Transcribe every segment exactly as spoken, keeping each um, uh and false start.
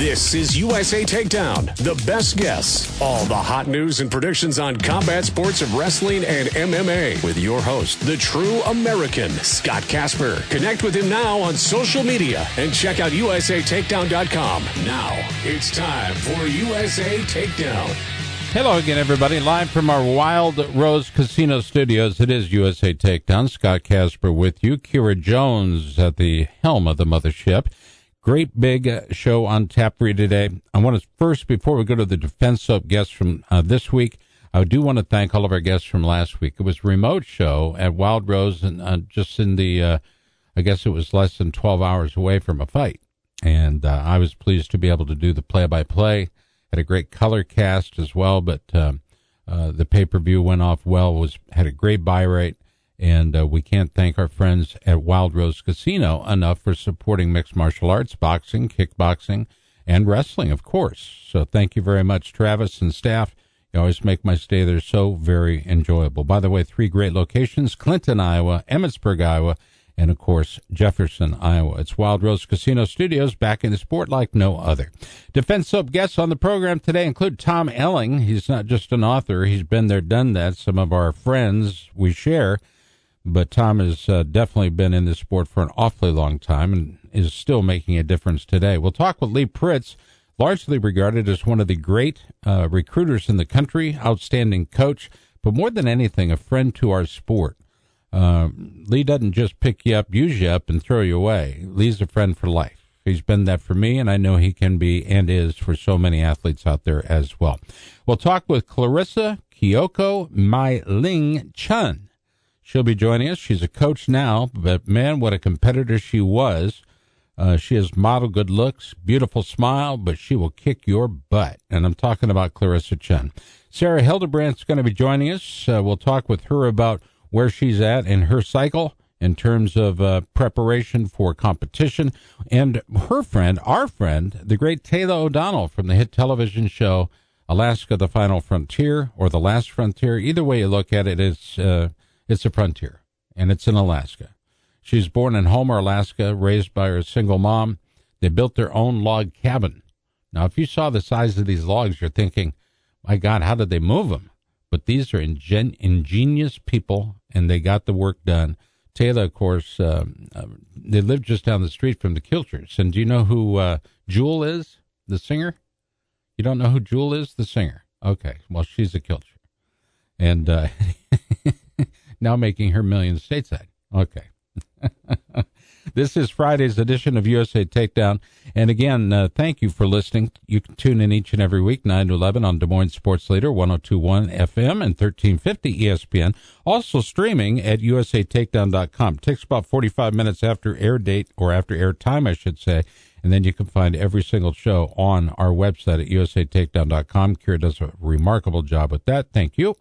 This is U S A Takedown, the best guess. All the hot news and predictions on combat sports of wrestling and M M A with your host, the true American, Scott Casper. Connect with him now on social media and check out U S A Takedown dot com. Now, it's time for U S A Takedown. Hello again, everybody. Live from our Wild Rose Casino studios, it is U S A Takedown. Scott Casper with you. Kira Jones at the helm of the mothership. Great big show on tap for you today. I want to first, before we go to the Defense Soap guests from uh, this week, I do want to thank all of our guests from last week. It was a remote show at Wild Rose, and uh, just in the, uh, I guess it was less than twelve hours away from a fight. And uh, I was pleased to be able to do the play-by-play. Had a great color cast as well, but uh, uh, the pay-per-view went off well, was had a great buy rate, and uh, we can't thank our friends at Wild Rose Casino enough for supporting mixed martial arts, boxing, kickboxing, and wrestling, of course. So thank you very much, Travis and staff. You always make my stay there so very enjoyable. By the way, three great locations, Clinton, Iowa, Emmitsburg, Iowa, and, of course, Jefferson, Iowa. It's Wild Rose Casino Studios, back in the sport like no other. Defense Soap guests on the program today include Tom Elling. He's not just an author. He's been there, done that. Some of our friends we share, but Tom has uh, definitely been in this sport for an awfully long time and is still making a difference today. We'll talk with Lee Pritts, largely regarded as one of the great uh, recruiters in the country, outstanding coach, but more than anything, a friend to our sport. Uh, Lee doesn't just pick you up, use you up, and throw you away. Lee's a friend for life. He's been that for me, and I know he can be and is for so many athletes out there as well. We'll talk with Clarissa Kyoko Mei Ling Chun. She'll be joining us. She's a coach now, but man, what a competitor she was. Uh, she has model good looks, beautiful smile, but she will kick your butt. And I'm talking about Clarissa Chun. Sarah Hildebrandt's going to be joining us. Uh, we'll talk with her about where she's at in her cycle in terms of uh, preparation for competition. And her friend, our friend, the great Taylor O'Donnell from the hit television show Alaska the Final Frontier or The Last Frontier. Either way you look at it, it's, uh, it's a frontier, and it's in Alaska. She's born in Homer, Alaska, raised by her single mom. They built their own log cabin. Now, if you saw the size of these logs, you're thinking, my God, how did they move them? But these are ingen- ingenious people, and they got the work done. Taylor, of course, um, uh, they live just down the street from the Kilchers. And do you know who uh, Jewel is, the singer? You don't know who Jewel is, the singer? Okay, well, she's a Kilcher. And uh, now making her million stateside. Okay. This is Friday's edition of U S A Takedown. And again, uh, thank you for listening. You can tune in each and every week, nine to eleven on Des Moines Sports Leader, one oh two point one F M and thirteen fifty E S P N. Also streaming at U S A Takedown dot com. Takes about forty-five minutes after air date, or after air time, I should say. And then you can find every single show on our website at U S A Takedown dot com. Kira does a remarkable job with that. Thank you.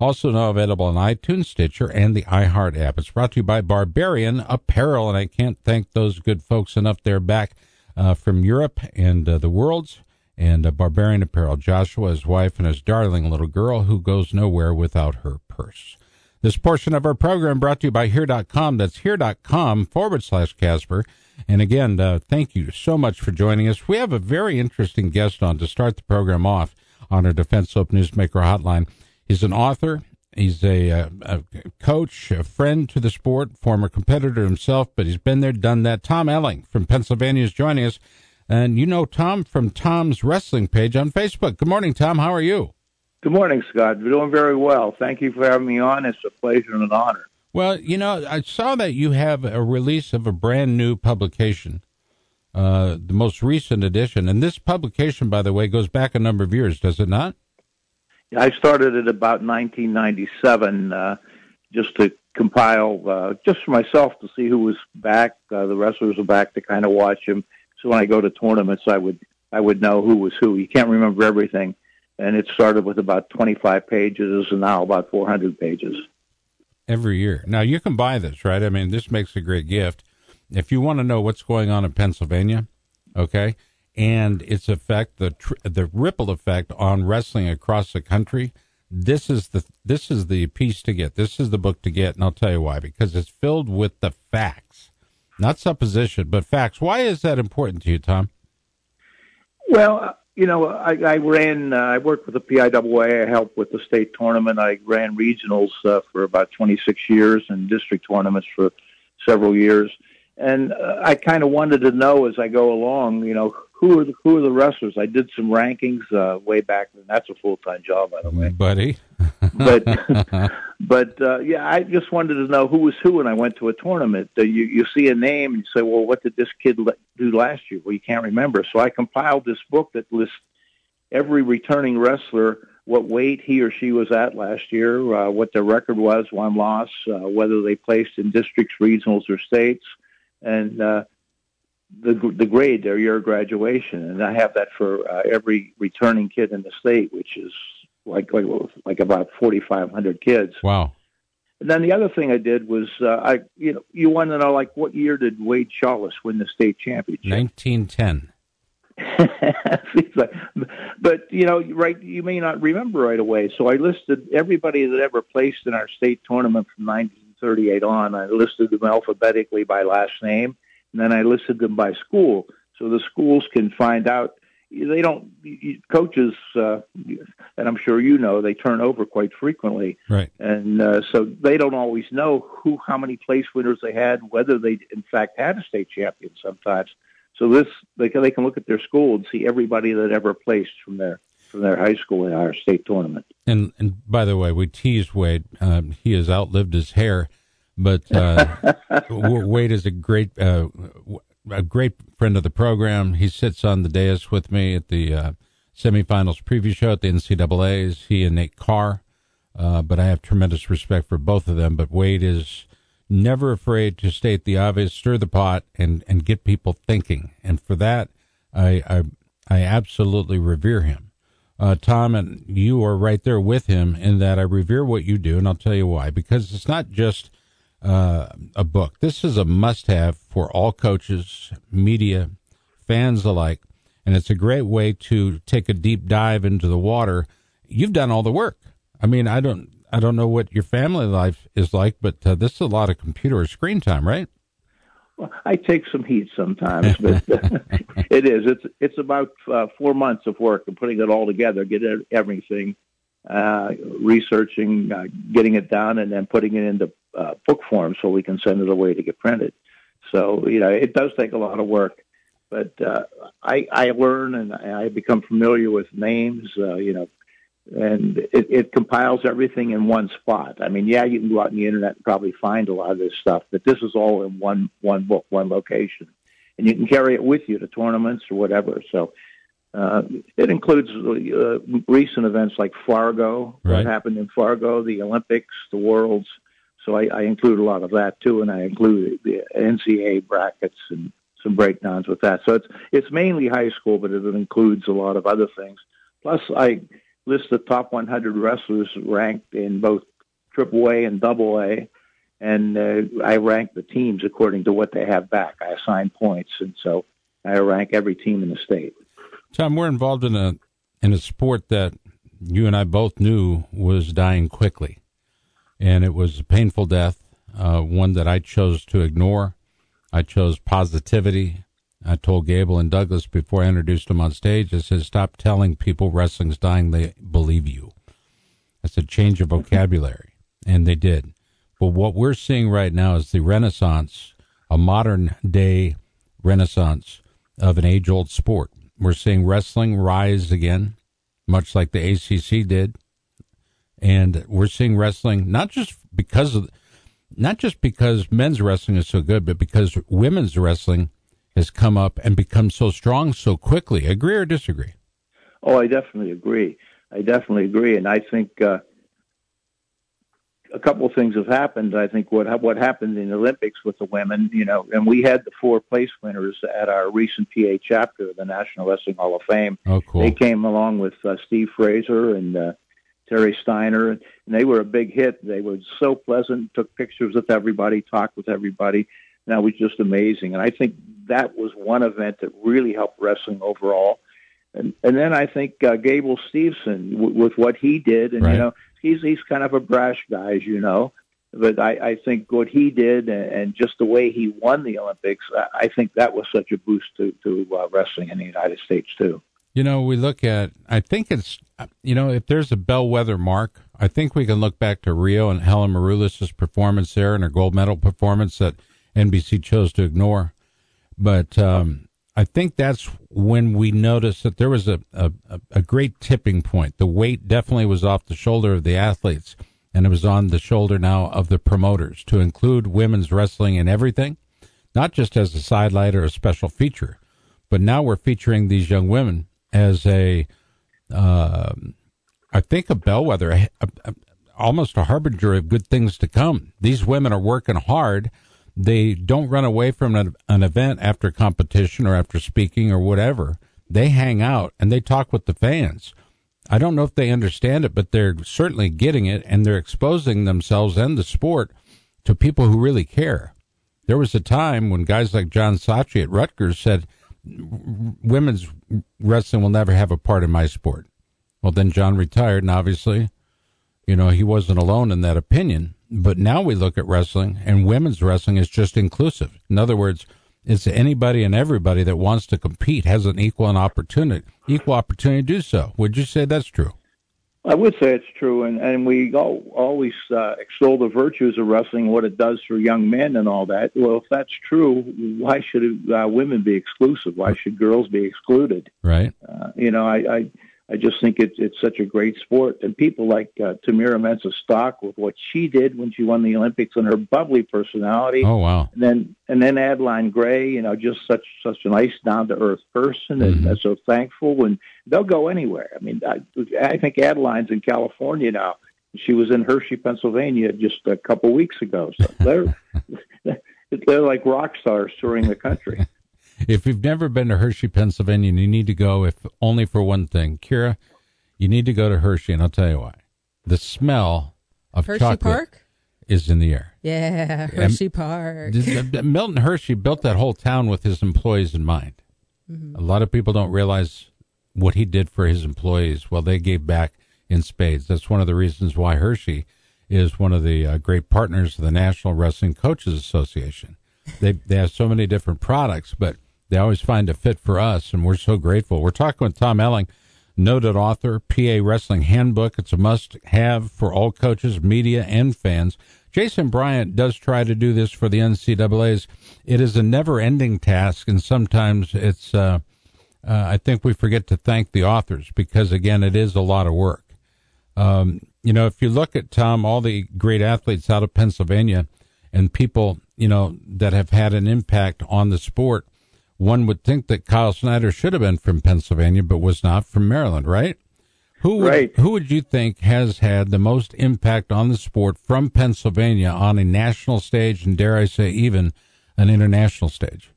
Also now available on iTunes, Stitcher, and the iHeart app. It's brought to you by Barbarian Apparel, and I can't thank those good folks enough. They're back uh, from Europe and uh, the worlds, and uh, Barbarian Apparel. Joshua, his wife, and his darling little girl who goes nowhere without her purse. This portion of our program brought to you by Here dot com. That's Here dot com forward slash Casper. And again, uh, thank you so much for joining us. We have a very interesting guest on to start the program off on our Defense Soap Newsmaker Hotline. He's an author, he's a, a, a coach, a friend to the sport, former competitor himself, but he's been there, done that. Tom Elling from Pennsylvania is joining us, and you know Tom from Tom's Wrestling page on Facebook. Good morning, Tom. How are you? Good morning, Scott. We're doing very well. Thank you for having me on. It's a pleasure and an honor. Well, you know, I saw that you have a release of a brand new publication, uh, the most recent edition, and this publication, by the way, goes back a number of years, does it not? I started it about nineteen ninety-seven uh, just to compile, uh, just for myself to see who was back. Uh, the wrestlers were back to kind of watch them. So when I go to tournaments, I would I would know who was who. You can't remember everything. And it started with about twenty-five pages and now about four hundred pages. Every year. Now, you can buy this, right? I mean, this makes a great gift. If you want to know what's going on in Pennsylvania, okay, and its effect, the tr- the ripple effect on wrestling across the country, this is the this is the piece to get. This is the book to get, and I'll tell you why. Because it's filled with the facts, not supposition, but facts. Why is that important to you, Tom? Well, you know, I, I ran, uh, I worked with the P I A A. I helped with the state tournament. I ran regionals uh, for about twenty-six years and district tournaments for several years. And uh, I kind of wanted to know as I go along, you know, who are the, who are the wrestlers? I did some rankings uh, way back, and that's a full-time job, by the way. Buddy. but, but uh, yeah, I just wanted to know who was who when I went to a tournament. Uh, you, you see a name, and you say, well, what did this kid le- do last year? Well, you can't remember. So I compiled this book that lists every returning wrestler, what weight he or she was at last year, uh, what their record was, won, loss, uh, whether they placed in districts, regionals, or states. And uh, the the grade, their year of graduation, and I have that for uh, every returning kid in the state, which is like like, like about forty-five hundred kids. Wow! And then the other thing I did was uh, I you know you want to know like what year did Wade Chalice win the state championship? nineteen ten. But you know, right? You may not remember right away, so I listed everybody that ever placed in our state tournament from nineteen thirty-eight on. I listed them alphabetically by last name, and then I listed them by school, so the schools can find out. They don't coaches, uh, and I'm sure you know they turn over quite frequently, right? And uh, so they don't always know who, how many place winners they had, whether they in fact had a state champion sometimes. So this they can, they can look at their school and see everybody that ever placed from there. From their high school in our state tournament. And and by the way, we teased Wade. Um, he has outlived his hair, but uh, Wade is a great uh, a great friend of the program. He sits on the dais with me at the uh, semifinals preview show at the N C A As. He and Nate Carr, uh, but I have tremendous respect for both of them. But Wade is never afraid to state the obvious, stir the pot, and and get people thinking. And for that, I I, I absolutely revere him. Uh, Tom, and you are right there with him in that I revere what you do, and I'll tell you why. Because it's not just uh, a book. This is a must-have for all coaches, media, fans alike, and it's a great way to take a deep dive into the water. You've done all the work. I mean, I don't, I don't know what your family life is like, but uh, this is a lot of computer or screen time, right? Well, I take some heat sometimes, but uh, it is. It's it's about uh, four months of work and putting it all together, getting everything, uh, researching, uh, getting it down, and then putting it into uh, book form so we can send it away to get printed. So, you know, it does take a lot of work, but uh, I, I learn and I become familiar with names, uh, you know, and it, it compiles everything in one spot. I mean, yeah, you can go out on the internet and probably find a lot of this stuff, but this is all in one one book, one location, and you can carry it with you to tournaments or whatever. So uh, it includes uh, recent events like Fargo, right. What happened in Fargo, the Olympics, the Worlds. So I, I include a lot of that too, and I include the N C A A brackets and some breakdowns with that. So it's it's mainly high school, but it includes a lot of other things. Plus, I list the top one hundred wrestlers ranked in both triple A and double A, and uh, I rank the teams according to what they have back. I assign points, and so I rank every team in the state. Tom, we're involved in a in a sport that you and I both knew was dying quickly, and it was a painful death, uh, one that I chose to ignore. I chose positivity. I told Gable and Douglas before I introduced them on stage, I said, stop telling people wrestling's dying, they believe you. That's a change of vocabulary, and they did. But what we're seeing right now is the renaissance, a modern-day renaissance of an age-old sport. We're seeing wrestling rise again, much like the A C C did, and we're seeing wrestling not just because of, not just because men's wrestling is so good, but because women's wrestling has come up and become so strong so quickly. Agree or disagree? Oh, I definitely agree. I definitely agree. And I think uh, a couple of things have happened. I think what what happened in the Olympics with the women, you know, and we had the four place winners at our recent P A chapter of the National Wrestling Hall of Fame. Oh, cool. They came along with uh, Steve Fraser and uh, Terry Steiner, and they were a big hit. They were so pleasant, took pictures with everybody, talked with everybody. That was just amazing, and I think that was one event that really helped wrestling overall. And and then I think uh, Gable Steveson w- with what he did, and right. you know he's he's kind of a brash guy, as you know, but I, I think what he did and, and just the way he won the Olympics, I, I think that was such a boost to to uh, wrestling in the United States too. You know, we look at, I think it's, you know, if there's a bellwether mark, I think we can look back to Rio and Helen Maroulis' performance there and her gold medal performance that N B C chose to ignore. But um, I think that's when we noticed that there was a, a, a great tipping point. The weight definitely was off the shoulder of the athletes, and it was on the shoulder now of the promoters to include women's wrestling in everything, not just as a sidelight or a special feature. But now we're featuring these young women as a, uh, I think a bellwether, a, a, almost a harbinger of good things to come. These women are working hard. They don't run away from an, an event after competition or after speaking or whatever. They hang out and they talk with the fans. I don't know if they understand it, but they're certainly getting it, and they're exposing themselves and the sport to people who really care. There was a time when guys like John Sacchi at Rutgers said, women's wrestling will never have a part in my sport. Well, then John retired, and obviously, you know, he wasn't alone in that opinion. But now we look at wrestling, and women's wrestling is just inclusive. In other words, it's anybody and everybody that wants to compete has an equal an opportunity, equal opportunity to do so. Would you say that's true? I would say it's true, and, and we all, always uh, extol the virtues of wrestling, what it does for young men and all that. Well, if that's true, why should uh, women be exclusive? Why should girls be excluded? Right. Uh, you know, I, I I just think it's it's such a great sport, and people like uh, Tamira Mensah-Stock, with what she did when she won the Olympics and her bubbly personality. Oh wow! And then and then Adeline Gray, you know, just such such a nice down to earth person, and mm-hmm. so thankful. And they'll go anywhere. I mean, I, I think Adeline's in California now. She was in Hershey, Pennsylvania, just a couple weeks ago. So they're they're like rock stars touring the country. If you've never been to Hershey, Pennsylvania, you need to go, if only for one thing. Kira, you need to go to Hershey, and I'll tell you why. The smell of Hershey chocolate Park? Is in the air. Yeah, Hershey and Park. Milton Hershey built that whole town with his employees in mind. Mm-hmm. A lot of people don't realize what he did for his employees. Well, they gave back in spades. That's one of the reasons why Hershey is one of the uh, great partners of the National Wrestling Coaches Association. They they have so many different products, but they always find a fit for us, and we're so grateful. We're talking with Tom Elling, noted author, P A Wrestling Handbook. It's a must-have for all coaches, media, and fans. Jason Bryant does try to do this for the N C A As. It is a never-ending task, and sometimes it's, uh, uh, I think we forget to thank the authors because, again, it is a lot of work. Um, you know, if you look at, Tom, all the great athletes out of Pennsylvania and people, you know, that have had an impact on the sport, one would think that Kyle Snyder should have been from Pennsylvania, but was not, from Maryland, right? Who would, right. Who would you think has had the most impact on the sport from Pennsylvania on a national stage, and dare I say even an international stage?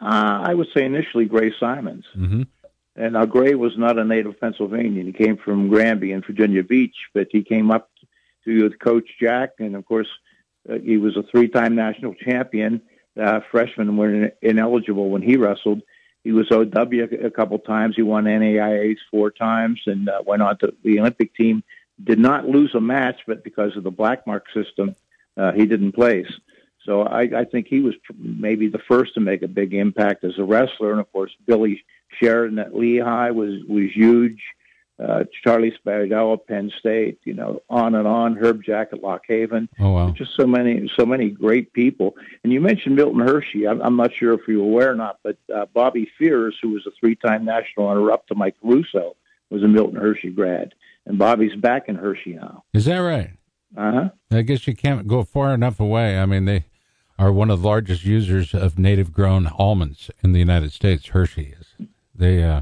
Uh, I would say initially Gray Simons. Mm-hmm. And now Gray was not a native Pennsylvanian. He came from Granby in Virginia Beach, but he came up to Coach Jack, and of course uh, he was a three-time national champion. Uh, freshmen were ineligible when he wrestled. He was O W a couple times. He won N A I As four times and uh, went on to the Olympic team. Did not lose a match, but because of the black mark system, uh, he didn't place. So I, I think he was maybe the first to make a big impact as a wrestler. And, of course, Billy Sheridan at Lehigh was, was huge. Uh, Charlie Spardow at Penn State, you know, on and on. Herb Jack at Lock Haven. Oh, wow. Just so many, so many great people. And you mentioned Milton Hershey. I'm, I'm not sure if you were aware or not, but uh, Bobby Fears, who was a three-time national runner up to Mike Russo, was a Milton Hershey grad. And Bobby's back in Hershey now. Is that right? Uh-huh. I guess you can't go far enough away. I mean, they are one of the largest users of native-grown almonds in the United States. Hershey is. They, uh,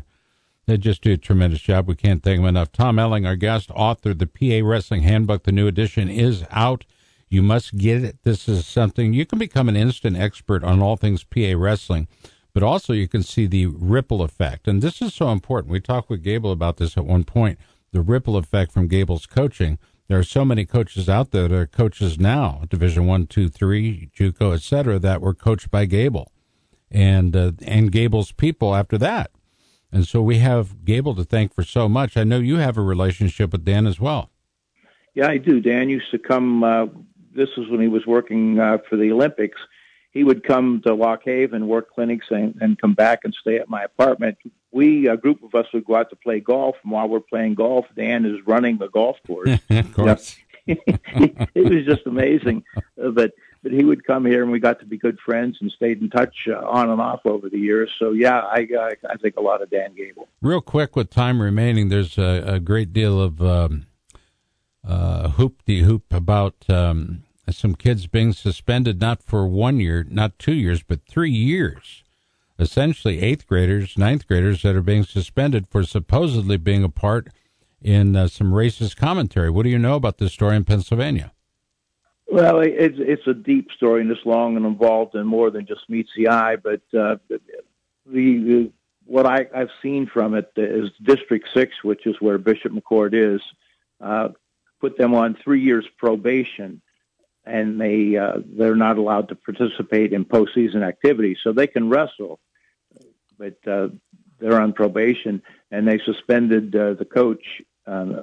They just do a tremendous job. We can't thank them enough. Tom Elling, our guest, author, the P A Wrestling Handbook, the new edition is out. You must get it. This is something, you can become an instant expert on all things P A wrestling, but also you can see the ripple effect. And this is so important. We talked with Gable about this at one point, the ripple effect from Gable's coaching. There are so many coaches out there that are coaches now, Division One, Two, Three, JUCO, et cetera, that were coached by Gable and, uh, and Gable's people after that. And so we have Gable to thank for so much. I know you have a relationship with Dan as well. Yeah, I do. Dan used to come, uh, this was when he was working uh, for the Olympics. he would come to Lock Haven, work clinics, and, and come back and stay at my apartment. We, a group of us, would go out to play golf, and while we're playing golf, Dan is running the golf course. Of course. It was just amazing. Uh, but but he would come here, and we got to be good friends and stayed in touch uh, on and off over the years. So, yeah, I, I, I think a lot of Dan Gable. Real quick, with time remaining, there's a, a great deal of um, uh, hoop-de-hoop about um, some kids being suspended not for one year, not two years, but three years. Essentially, eighth graders, ninth graders that are being suspended for supposedly being a part in uh, some racist commentary. What do you know about this story in Pennsylvania? Well, it's it's a deep story, and it's long and involved, and more than just meets the eye. But uh, the, the what I, I've seen from it is District Six, which is where Bishop McCort is, uh, put them on three years probation, and they uh, they're not allowed to participate in postseason activities. So they can wrestle, but uh, they're on probation, and they suspended uh, the coach uh,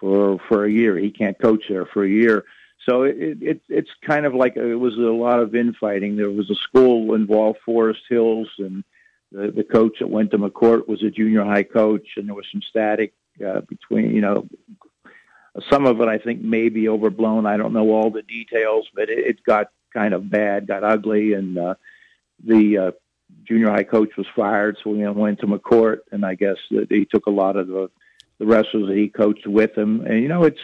for for a year. He can't coach there for a year. So it, it, it's kind of like it was a lot of infighting. There was a school involved, Forest Hills, and the, the coach that went to McCort was a junior high coach, and there was some static uh, between, you know, some of it I think may be overblown. I don't know all the details, but it, it got kind of bad, got ugly, and uh, the uh, junior high coach was fired, so we went to McCort, and I guess that he took a lot of the, the wrestlers that he coached with him. And, you know, it's,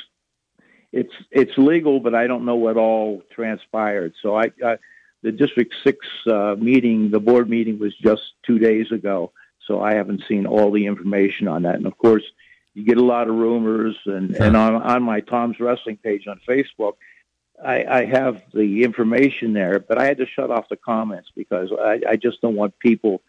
It's it's legal, but I don't know what all transpired. So I, I the District Six uh, meeting, the board meeting was just two days ago. So I haven't seen all the information on that. And of course, you get a lot of rumors. And, sure. and on on my Tom's Wrestling page on Facebook, I, I have the information there. But I had to shut off the comments because I, I just don't want people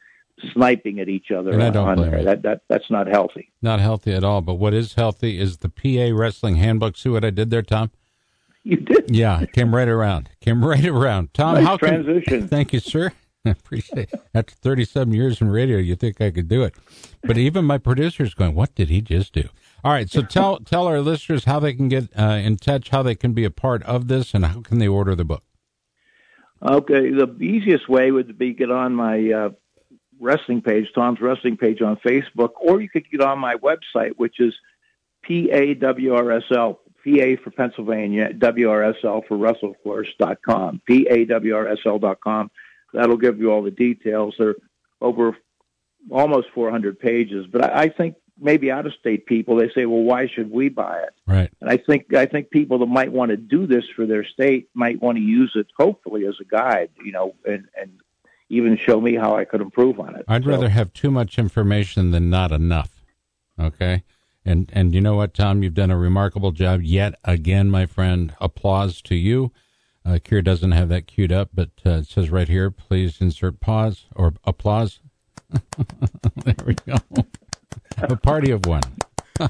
sniping at each other on, on there. That, that, that's not healthy. Not healthy at all. But what is healthy is the P A Wrestling Handbook. See what I did there, Tom? You did? Yeah, it came right around. Came right around. Tom, nice how transition. Can, thank you, sir. I appreciate it. After thirty-seven years in radio, you think I could do it. But even my producer's going, what did he just do? All right, so tell tell our listeners how they can get uh, in touch, how they can be a part of this, and how can they order the book? Okay, the easiest way would be get on my uh, wrestling page, Tom's Wrestling page on Facebook, or you could get on my website, which is P A W R S L, P A for Pennsylvania, W R S L for Russell, of course, dot com, P A W R S L dot com. That'll give you all the details. They're over almost four hundred pages, but I, I think maybe out-of-state people, they say, well, why should we buy it? Right. And I think I think people that might want to do this for their state might want to use it, hopefully, as a guide, you know, and, and even show me how I could improve on it. I'd so. rather have too much information than not enough. Okay. And, and you know what, Tom, you've done a remarkable job yet again, my friend. Applause to you. Uh, Kira doesn't have that queued up, but uh, it says right here, please insert pause or applause. There we go. A party of one. Tom,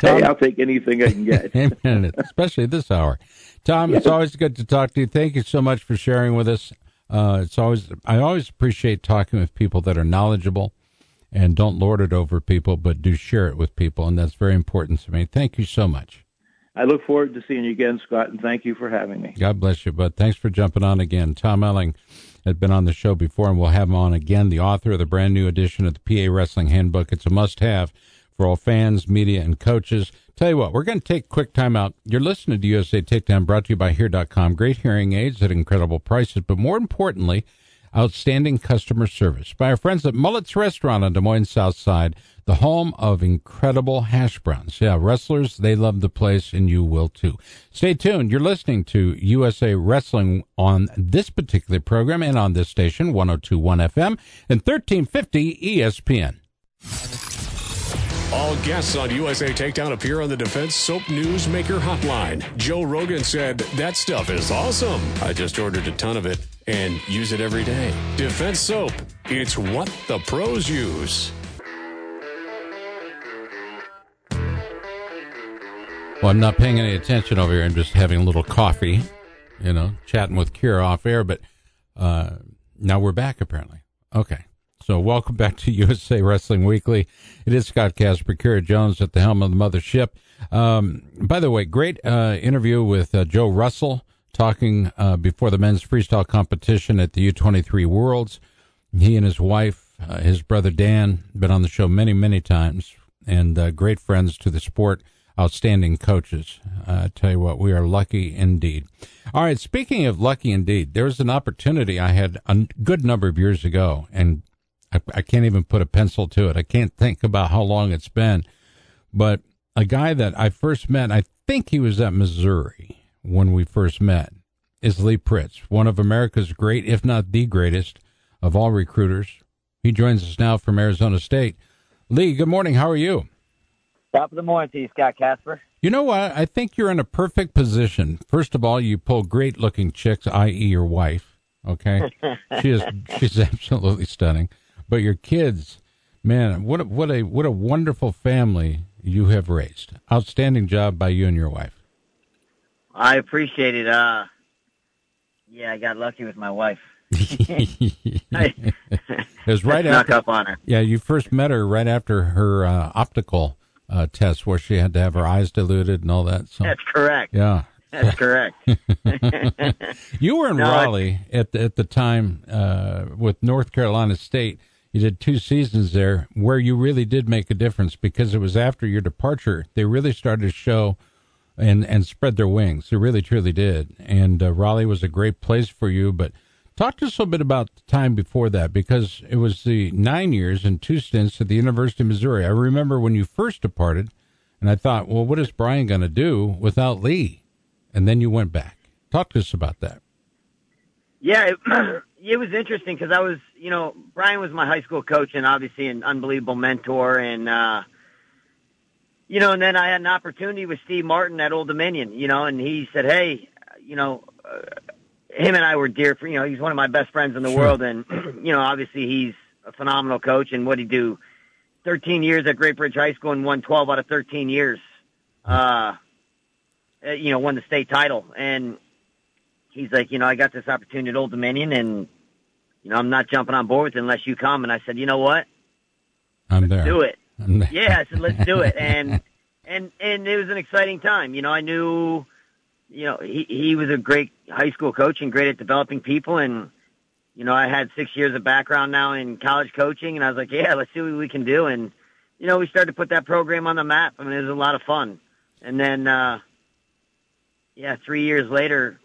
hey, I'll take anything I can get. Amen. Especially this hour. Tom, it's always good to talk to you. Thank you so much for sharing with us. Uh, it's always, I always appreciate talking with people that are knowledgeable and don't lord it over people, but do share it with people. And that's very important to me. Thank you so much. I look forward to seeing you again, Scott, and thank you for having me. God bless you, bud. Thanks for jumping on again. Tom Elling has been on the show before, and we'll have him on again, the author of the brand new edition of the P A Wrestling Handbook. It's a must-have for all fans, media, and coaches. Tell you what, we're going to take a quick time out. You're listening to U S A Takedown, brought to you by Here dot com. Great hearing aids at incredible prices, but more importantly, outstanding customer service by our friends at Mullet's Restaurant on Des Moines South Side, the home of incredible hash browns. Yeah, wrestlers, they love the place, and you will too. Stay tuned. You're listening to U S A Wrestling on this particular program and on this station, one oh two point one F M and thirteen fifty E S P N. All guests on U S A Takedown appear on the Defense Soap Newsmaker Hotline. Joe Rogan said, that stuff is awesome. I just ordered a ton of it and use it every day. Defense Soap, it's what the pros use. Well, I'm not paying any attention over here. I'm just having a little coffee, you know, chatting with Kira off air, but uh, now we're back apparently. Okay. So welcome back to U S A Wrestling Weekly. It is Scott Casper, Kira Jones at the helm of the mothership. Um, by the way, great uh, interview with uh, Joe Russell talking uh, before the men's freestyle competition at the U twenty-three Worlds. He and his wife, uh, his brother Dan, been on the show many, many times, and uh, great friends to the sport, outstanding coaches. Uh, I tell you what, we are lucky indeed. All right, speaking of lucky indeed, there was an opportunity I had a good number of years ago, and I, I can't even put a pencil to it. I can't think about how long it's been, but a guy that I first met, I think he was at Missouri when we first met, is Lee Pritts, one of America's great, if not the greatest, of all recruiters. He joins us now from Arizona State. Lee, good morning. How are you? Top of the morning to you, Scott Casper. You know what? I think you're in a perfect position. First of all, you pull great-looking chicks, that is your wife, okay? she is she's absolutely stunning. But your kids, man, what a, what a what a wonderful family you have raised. Outstanding job by you and your wife. I appreciate it. Uh, yeah, I got lucky with my wife. it was right Snuck after, up on her. Yeah, you first met her right after her uh, optical uh, test where she had to have her eyes diluted and all that. So, that's correct. Yeah, that's correct. You were in no, Raleigh at the, at the time uh, with North Carolina State. You did two seasons there where you really did make a difference, because it was after your departure they really started to show and and spread their wings. They really truly did. And uh, Raleigh was a great place for you, but. Talk to us a little bit about the time before that, because it was the nine years and two stints at the University of Missouri. I remember when you first departed, and I thought, well, what is Brian going to do without Lee? And then you went back. Talk to us about that. Yeah, it, it was interesting because I was, you know, Brian was my high school coach and obviously an unbelievable mentor. And, uh, you know, and then I had an opportunity with Steve Martin at Old Dominion, you know, and he said, hey, you know, uh, him and I were dear friends. You know, he's one of my best friends in the sure. world. And, you know, obviously he's a phenomenal coach. And what did he do? thirteen years at Great Bridge High School and won twelve out of thirteen years. Uh, you know, won the state title. And he's like, you know, I got this opportunity at Old Dominion and, you know, I'm not jumping on board with it unless you come. And I said, you know what? I'm let's there. do it. I'm there. Yeah, I said, let's do it. And, and, and it was an exciting time. You know, I knew... You know, he, he was a great high school coach and great at developing people. And, you know, I had six years of background now in college coaching. And I was like, yeah, let's see what we can do. And, you know, we started to put that program on the map. I mean, it was a lot of fun. And then, uh, yeah, three years later,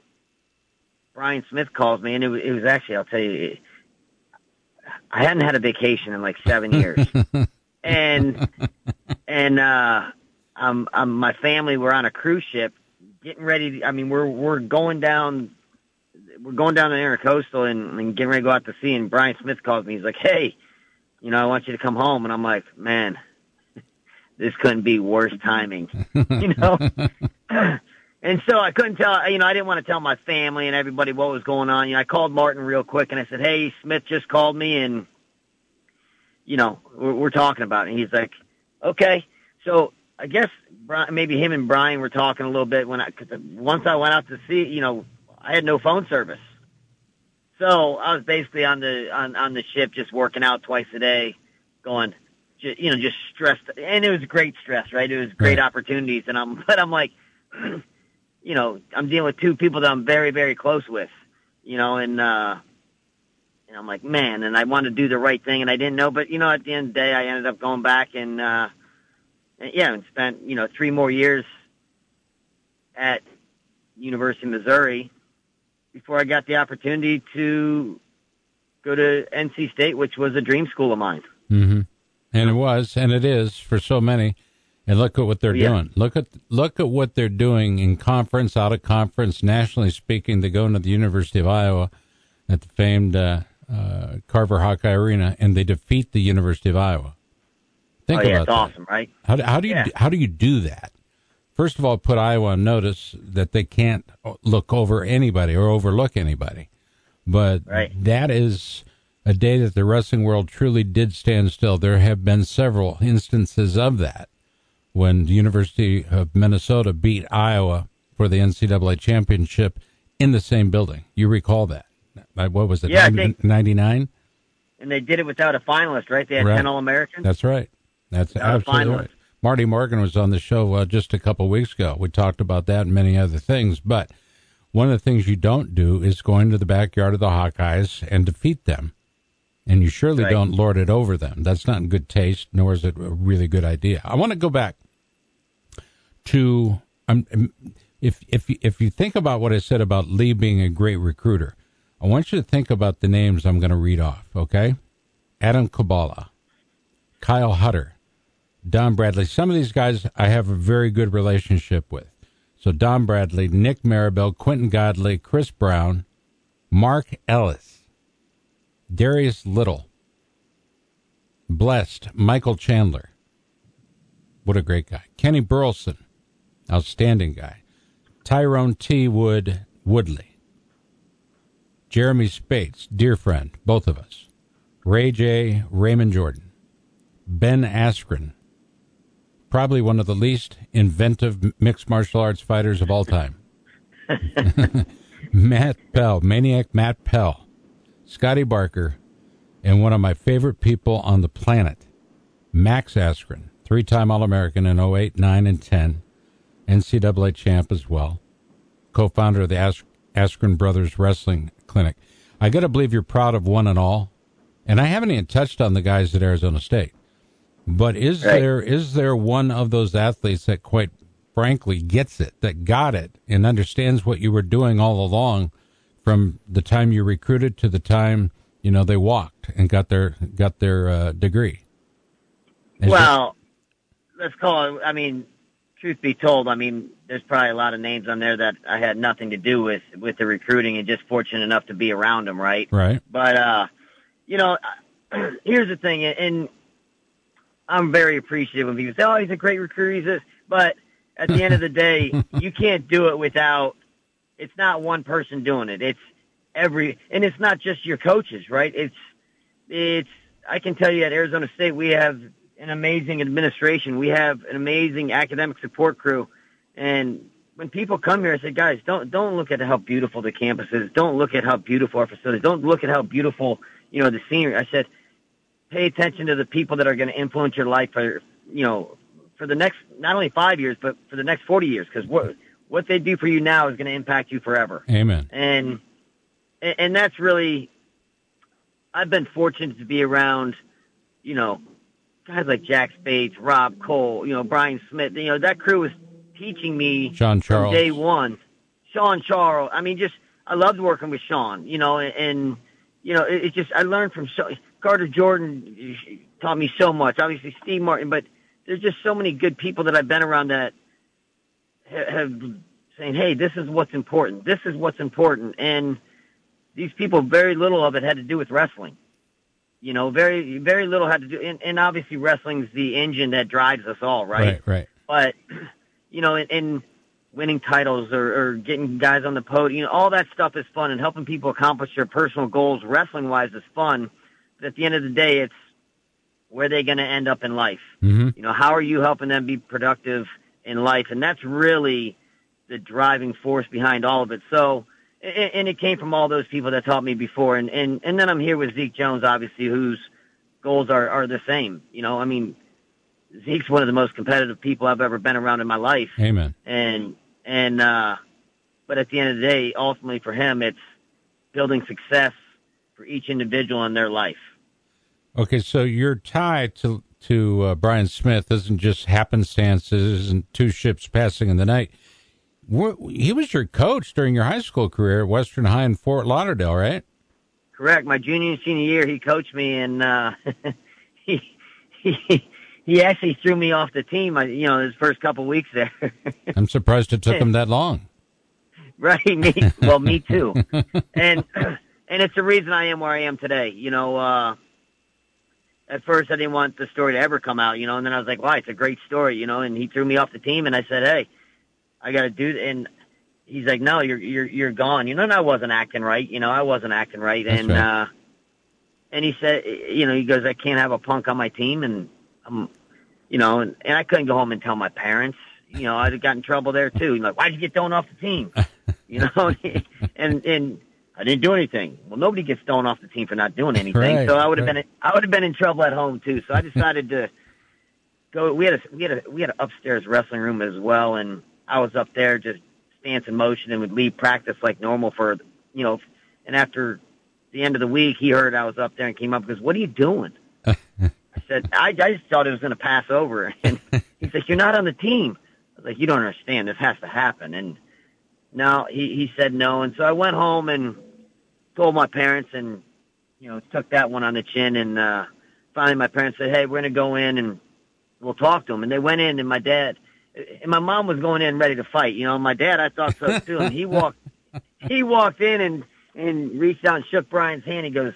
Brian Smith calls me. And it was, it was actually, I'll tell you, I hadn't had a vacation in like seven years. and, and, uh, I'm, I'm, my family were on a cruise ship. Getting ready. To, I mean, we're we're going down, we're going down the intercoastal and, and getting ready to go out to sea. And Brian Smith calls me. He's like, "Hey, you know, I want you to come home." And I'm like, "Man, this couldn't be worse timing," you know. And so I couldn't tell. You know, I didn't want to tell my family and everybody what was going on. You know, I called Martin real quick and I said, "Hey, Smith just called me, and you know, we're, we're talking about it." And he's like, "Okay, so." I guess maybe him and Brian were talking a little bit when I, cause once I went out to see, you know, I had no phone service. So I was basically on the, on, on the ship, just working out twice a day, going, just, you know, just stressed. And it was great stress, right? It was great right. opportunities. And I'm, but I'm like, you know, I'm dealing with two people that I'm very, very close with, you know, and, uh, and I'm like, man, and I wanted to do the right thing and I didn't know, but you know, at the end of the day, I ended up going back and, uh, yeah, and spent, you know, three more years at University of Missouri before I got the opportunity to go to N C State, which was a dream school of mine. Mm-hmm. And it was, and it is for so many. And look at what they're yeah. doing. Look at look at what they're doing in conference, out of conference, nationally speaking. They go into the University of Iowa at the famed uh, uh, Carver Hawkeye Arena, and they defeat the University of Iowa. Think oh, yeah, about it's that. Awesome, right? How do, how do you yeah. how do you do that? First of all, put Iowa on notice that they can't look over anybody or overlook anybody. But right. that is a day that the wrestling world truly did stand still. There have been several instances of that when the University of Minnesota beat Iowa for the N C double A championship in the same building. You recall that? What was it? Yeah, ninety-nine. And they did it without a finalist, right? They had right. ten All-Americans. That's right. That's absolutely right. Marty Morgan was on the show uh, just a couple weeks ago. We talked about that and many other things, but one of the things you don't do is go into the backyard of the Hawkeyes and defeat them. And you surely right. don't lord it over them. That's not in good taste, nor is it a really good idea. I want to go back to, um, if, if, if you think about what I said about Lee being a great recruiter, I want you to think about the names I'm going to read off, okay? Adam Kabala, Kyle Hutter, Don Bradley. Some of these guys I have a very good relationship with. So Don Bradley, Nick Maribel, Quentin Godley, Chris Brown, Mark Ellis, Darius Little, Blessed, Michael Chandler. What a great guy. Kenny Burleson, outstanding guy. Tyrone T. Wood, Woodley. Jeremy Spates, dear friend, both of us. Ray J. Raymond Jordan. Ben Askren, probably one of the least inventive mixed martial arts fighters of all time. Matt Pell, Maniac Matt Pell. Scotty Barker, and one of my favorite people on the planet, Max Askren, three-time All-American in oh eight, nine, and ten, N C double A champ as well, co-founder of the As- Askren Brothers Wrestling Clinic. I got to believe you're proud of one and all, and I haven't even touched on the guys at Arizona State, but is right. there is there one of those athletes that quite frankly gets it, that got it, and understands what you were doing all along, from the time you recruited to the time, you know, they walked and got their got their uh, degree? Is well, there... let's call it, I mean, truth be told, I mean, there's probably a lot of names on there that I had nothing to do with, with the recruiting and just fortunate enough to be around them, right? Right. But, uh, you know, here's the thing, and I'm very appreciative when people say, oh, he's a great recruiter, he's this. But at the end of the day, you can't do it without... It's not one person doing it. It's every, and it's not just your coaches, right? It's, it's, I can tell you at Arizona State, we have an amazing administration. We have an amazing academic support crew. And when people come here, I say, guys, don't, don't look at how beautiful the campus is. Don't look at how beautiful our facilities. Don't look at how beautiful, you know, the scenery. I said, pay attention to the people that are going to influence your life for, you know, for the next, not only five years, but for the next forty years. Cause what, What they do for you now is going to impact you forever. Amen. And and that's really, I've been fortunate to be around, you know, guys like Jack Spates, Rob Cole, you know, Brian Smith. You know, that crew was teaching me Sean Charles. From day one. Sean Charles. I mean, just, I loved working with Sean, you know, and, and you know, it, it just, I learned from, so, Carter Jordan taught me so much. Obviously, Steve Martin, but there's just so many good people that I've been around that have saying, hey, this is what's important. This is what's important. And these people, very little of it had to do with wrestling. You know, very, very little had to do. And, and obviously wrestling's the engine that drives us all. Right. Right. right. But, you know, and, and winning titles or, or getting guys on the podium, you know, all that stuff is fun, and helping people accomplish their personal goals wrestling wise is fun. But at the end of the day, it's where they're going to end up in life. Mm-hmm. You know, how are you helping them be productive in life? And that's really the driving force behind all of it. So, and, and it came from all those people that taught me before. And, and, and then I'm here with Zeke Jones, obviously, whose goals are, are the same. You know, I mean, Zeke's one of the most competitive people I've ever been around in my life. Amen. And, and, uh, but at the end of the day, ultimately for him, it's building success for each individual in their life. Okay. So your tie to, to uh, Brian Smith isn't just happenstance, isn't two ships passing in the night. We're, he was your coach during your high school career at Western High in Fort Lauderdale, right? Correct. My junior and senior year, he coached me, and uh, he, he he actually threw me off the team, you know, his first couple weeks there. I'm surprised it took him that long. Right. Me, well, me too. And and it's the reason I am where I am today. You know, uh, at first, I didn't want the story to ever come out, you know, and then I was like, wow, it's a great story, you know, and he threw me off the team, and I said, hey, I got to do it, and he's like, no, you're you're you're gone, you know, and I wasn't acting right, you know, I wasn't acting right, That's and right. uh, and he said, you know, he goes, I can't have a punk on my team, and, I'm, you know, and, and I couldn't go home and tell my parents, you know, I got in trouble there, too, he's like, why'd you get thrown off the team, you know, and, and, I didn't do anything. Well, nobody gets thrown off the team for not doing anything. Right, so I would have right. been I would have been in trouble at home too. So I decided to go. We had a we had a we had an upstairs wrestling room as well, and I was up there just stance and motion and would leave practice like normal for, you know, and after the end of the week, he heard I was up there and came up and goes, what are you doing? I said, I, I just thought it was going to pass over. And he said, you're not on the team. I was like, you don't understand. This has to happen. And no, he, he said no. And so I went home and told my parents and, you know, took that one on the chin. And uh, finally my parents said, hey, we're going to go in and we'll talk to him. And they went in, and my dad and my mom was going in ready to fight. You know, my dad, I thought so too. And he walked, he walked in and, and reached out and shook Brian's hand. He goes,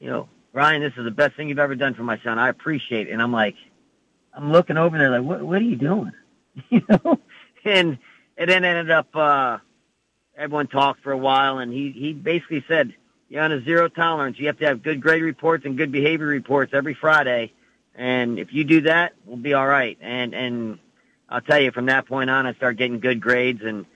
you know, Brian, this is the best thing you've ever done for my son. I appreciate it. And I'm like, I'm looking over there like, what, what are you doing? You know? And it then ended up, uh, everyone talked for a while, and he, he basically said, you're on a zero tolerance. You have to have good grade reports and good behavior reports every Friday. And if you do that, we'll be all right. And, and I'll tell you, from that point on, I started getting good grades, and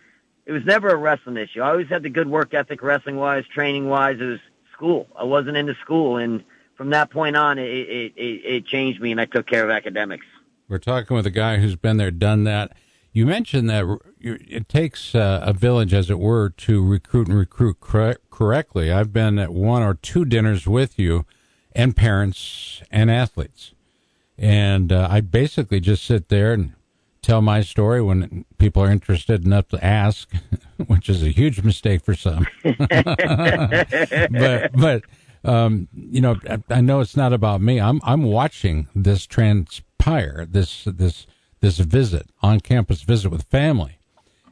it was never a wrestling issue. I always had the good work ethic, wrestling-wise, training-wise. It was school. I wasn't into school, and from that point on, it, it, it, it changed me, and I took care of academics. We're talking with a guy who's been there, done that. You mentioned that it takes uh, a village, as it were, to recruit and recruit cor- correctly. I've been at one or two dinners with you and parents and athletes, and uh, I basically just sit there and tell my story when people are interested enough to ask, which is a huge mistake for some. but, but um, you know, I, I know it's not about me. I'm I'm watching this transpire, this this this visit, on-campus visit with family.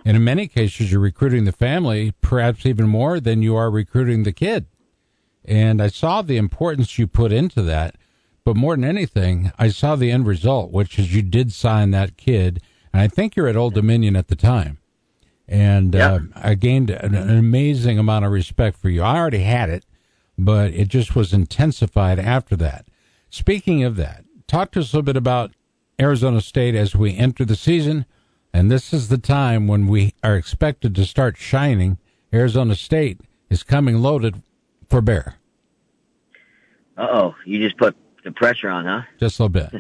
And in many cases, you're recruiting the family perhaps even more than you are recruiting the kid. And I saw the importance you put into that. But more than anything, I saw the end result, which is you did sign that kid. And I think you're at Old Dominion at the time. And yeah. uh, I gained an, an amazing amount of respect for you. I already had it, but it just was intensified after that. Speaking of that, talk to us a little bit about Arizona State as we enter the season. And this is the time when we are expected to start shining. Arizona State is coming loaded for bear. Uh-oh, you just put the pressure on, huh? Just a little bit.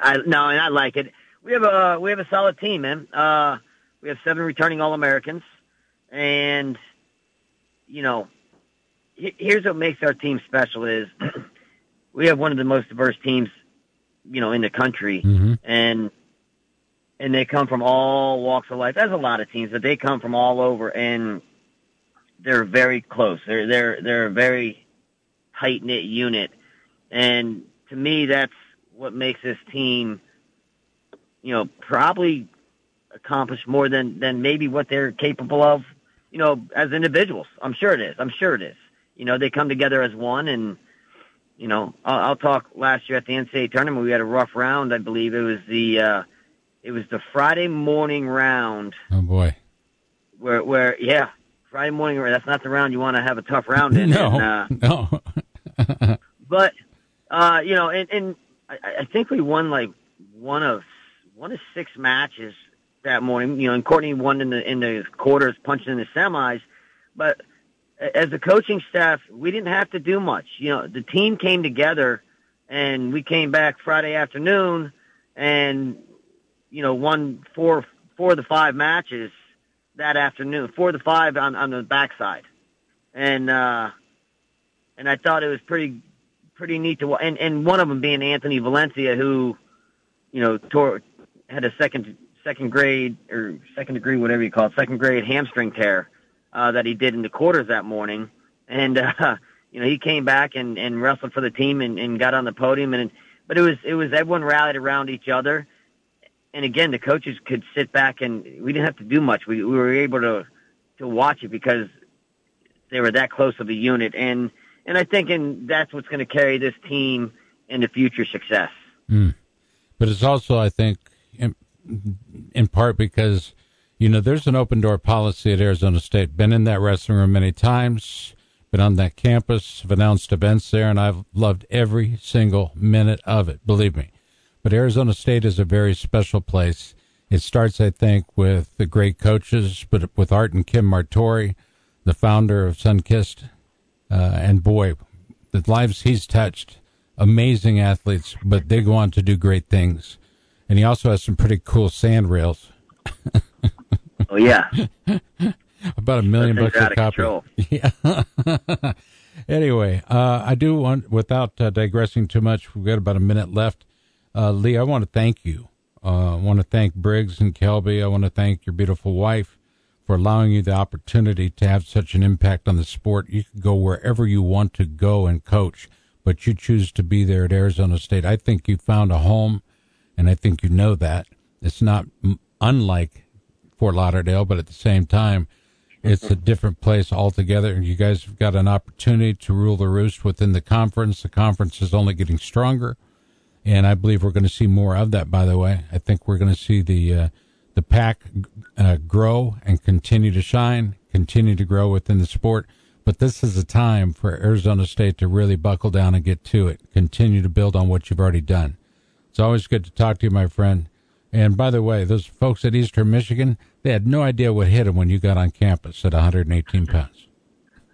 I no, and I like it. We have a we have a solid team, man. Uh, we have seven returning All-Americans, and you know, here's what makes our team special: is we have one of the most diverse teams, you know, in the country, mm-hmm. and and they come from all walks of life. There's a lot of teams, but they come from all over, and they're very close. They're they're they're a very tight knit unit. And to me, that's what makes this team, you know, probably accomplish more than, than maybe what they're capable of, you know, as individuals. I'm sure it is. I'm sure it is. You know, they come together as one. And, you know, I'll, I'll talk last year at the N C double A tournament. We had a rough round. I believe it was the, uh, it was the Friday morning round. Oh, boy. Where, where, yeah, Friday morning. That's not the round you want to have a tough round in. No, and, uh, no. But... Uh, you know, and, and I, I think we won like one of one of six matches that morning. You know, and Courtney won in the in the quarters, punching in the semis. But as the coaching staff, we didn't have to do much. You know, the team came together, and we came back Friday afternoon, and you know, won four four of the five matches that afternoon. Four of the five on on the backside, and uh, and I thought it was pretty. pretty neat to and and one of them being Anthony Valencia, who, you know, tore, had a second second grade or second degree, whatever you call it, second grade hamstring tear uh, that he did in the quarters that morning, and uh, you know, he came back and, and wrestled for the team and, and got on the podium, and but it was it was everyone rallied around each other, and again the coaches could sit back and we didn't have to do much. We we were able to to watch it because they were that close of a unit. And. And I think and that's what's going to carry this team into future success. Mm. But it's also, I think, in, in part because, you know, there's an open-door policy at Arizona State. Been in that wrestling room many times, been on that campus, have announced events there, and I've loved every single minute of it, believe me. But Arizona State is a very special place. It starts, I think, with the great coaches, but with Art and Kim Martori, the founder of Sunkist. Uh, and boy, the lives he's touched, amazing athletes, but they go on to do great things. And he also has some pretty cool sand rails. Oh, yeah. About a million bucks a copy. Yeah. Anyway, uh, I do want, without uh, digressing too much, we've got about a minute left. Uh, Lee, I want to thank you. Uh, I want to thank Briggs and Kelby. I want to thank your beautiful wife for allowing you the opportunity to have such an impact on the sport. You can go wherever you want to go and coach, but you choose to be there at Arizona State. I think you found a home, and I think you know that. It's not unlike Fort Lauderdale, but at the same time, it's a different place altogether. And you guys have got an opportunity to rule the roost within the conference. The conference is only getting stronger. And I believe we're going to see more of that, by the way. I think we're going to see the uh, the pack uh, grow and continue to shine, continue to grow within the sport. But this is a time for Arizona State to really buckle down and get to it, continue to build on what you've already done. It's always good to talk to you, my friend. And by the way, those folks at Eastern Michigan, they had no idea what hit them when you got on campus at one hundred eighteen pounds.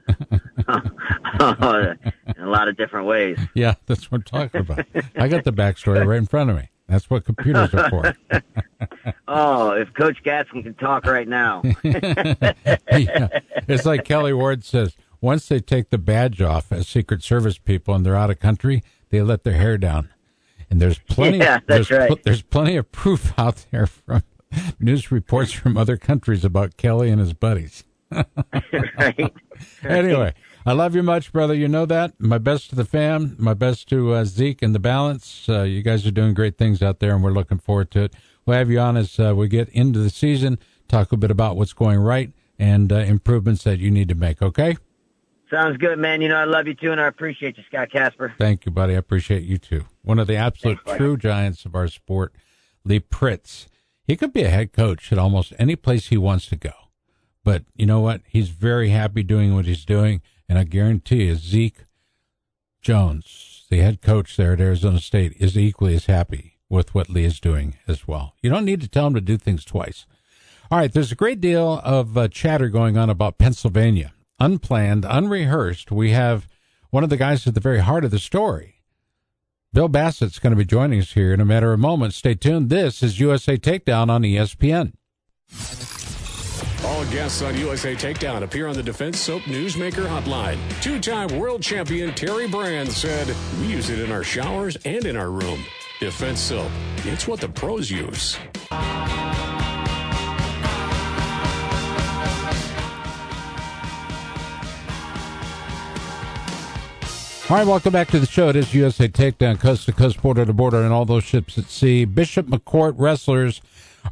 In a lot of different ways. Yeah, that's what I'm talking about. I got the backstory right in front of me. That's what computers are for. Oh, if Coach Gadsden can talk right now. Yeah. It's like Kelly Ward says, once they take the badge off as Secret Service people and they're out of country, they let their hair down. And there's plenty, yeah, of, that's there's, right. pl- there's plenty of proof out there from news reports from other countries about Kelly and his buddies. Right. Anyway, I love you much, brother. You know that. My best to the fam. My best to uh, Zeke and the balance. Uh, you guys are doing great things out there, and we're looking forward to it. We'll have you on as uh, we get into the season, talk a bit about what's going right and uh, improvements that you need to make, okay? Sounds good, man. You know, I love you, too, and I appreciate you, Scott Casper. Thank you, buddy. I appreciate you, too. One of the absolute Thanks, true giants of our sport, Lee Pritts. He could be a head coach at almost any place he wants to go. But you know what? He's very happy doing what he's doing. And I guarantee you, Zeke Jones, the head coach there at Arizona State, is equally as happy with what Lee is doing as well. You don't need to tell him to do things twice. All right, there's a great deal of uh, chatter going on about Pennsylvania. Unplanned, unrehearsed, we have one of the guys at the very heart of the story. Bill Bassett's going to be joining us here in a matter of moments. Stay tuned. This is U S A Takedown on E S P N. All guests on U S A Takedown appear on the Defense Soap Newsmaker Hotline. Two-time world champion Terry Brand said, "We use it in our showers and in our room. Defense Soap, it's what the pros use." All right, welcome back to the show. It is U S A Takedown, coast to coast, border to border, and all those ships at sea. Bishop McCort wrestlers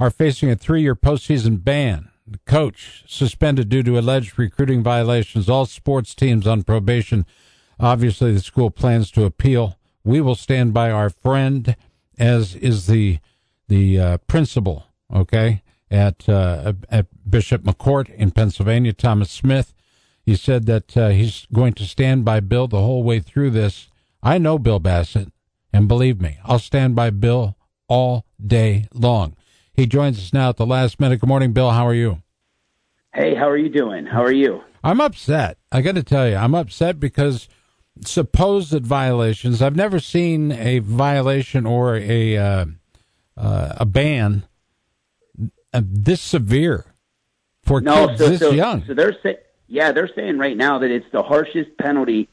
are facing a three-year postseason ban. The coach suspended due to alleged recruiting violations. All sports teams on probation. Obviously, the school plans to appeal. We will stand by our friend, as is the the uh, principal, okay, at, uh, at Bishop McCort in Pennsylvania, Thomas Smith. He said that uh, he's going to stand by Bill the whole way through this. I know Bill Bassett, and believe me, I'll stand by Bill all day long. He joins us now at the last minute. Good morning, Bill. How are you? Hey, how are you doing? How are you? I'm upset. I got to tell you, I'm upset because supposed violations. I've never seen a violation or a uh, uh, a ban this severe for no, kids so, this so, young. So they're say- yeah, they're saying right now that it's the harshest penalty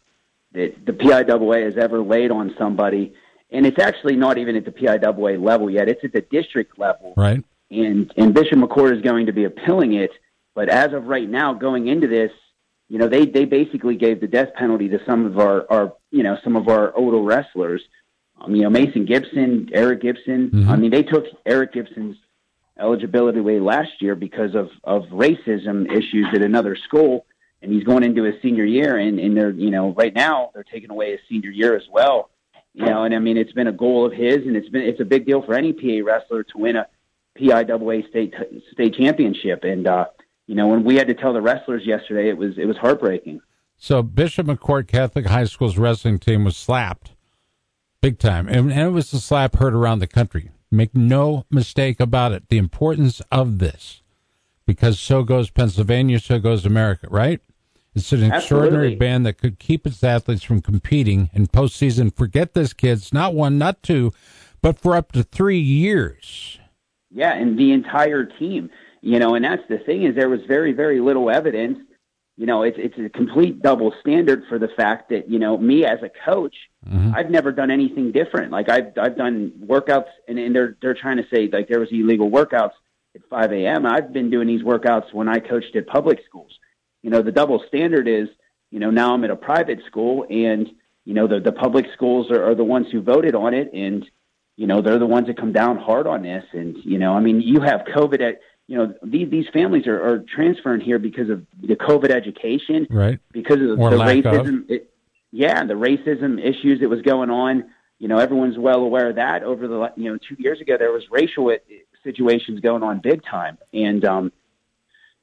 that the P I A A has ever laid on somebody. And it's actually not even at the P I A A level yet. It's at the district level. Right. And, and Bishop McCord is going to be appealing it. But as of right now, going into this, you know, they, they basically gave the death penalty to some of our, our you know, some of our older wrestlers. Um, you know, Mason Gibson, Eric Gibson. Mm-hmm. I mean, they took Eric Gibson's eligibility away last year because of, of racism issues at another school. And he's going into his senior year. And, and they're, you know, right now they're taking away his senior year as well. You know, and I mean, it's been a goal of his, and it's been it's a big deal for any P A wrestler to win a P I A A state state championship. And uh, you know, when we had to tell the wrestlers yesterday, it was it was heartbreaking. So Bishop McCort Catholic High School's wrestling team was slapped big time, and, and it was a slap heard around the country. Make no mistake about it. The importance of this, because so goes Pennsylvania, so goes America, right? It's an extraordinary Absolutely. Ban that could keep its athletes from competing in postseason. Forget this, kids, not one, not two, but for up to three years. Yeah, and the entire team. you know, and that's the thing, is there was very, very little evidence. You know, it's it's a complete double standard for the fact that, you know, me as a coach, mm-hmm. I've never done anything different. Like I've I've done workouts, and, and they're they're trying to say like there was illegal workouts at five a.m. I've been doing these workouts when I coached at public schools. You know, the double standard is, you know, now I'm at a private school, and you know the the public schools are, are the ones who voted on it, and you know they're the ones that come down hard on this. And you know, I mean, you have COVID at. You know, these these families are, are transferring here because of the COVID education, right? Because of the, the racism, it, yeah, the racism issues that was going on. You know, everyone's well aware of that. Over the you know two years ago, there was racial situations going on big time, and um,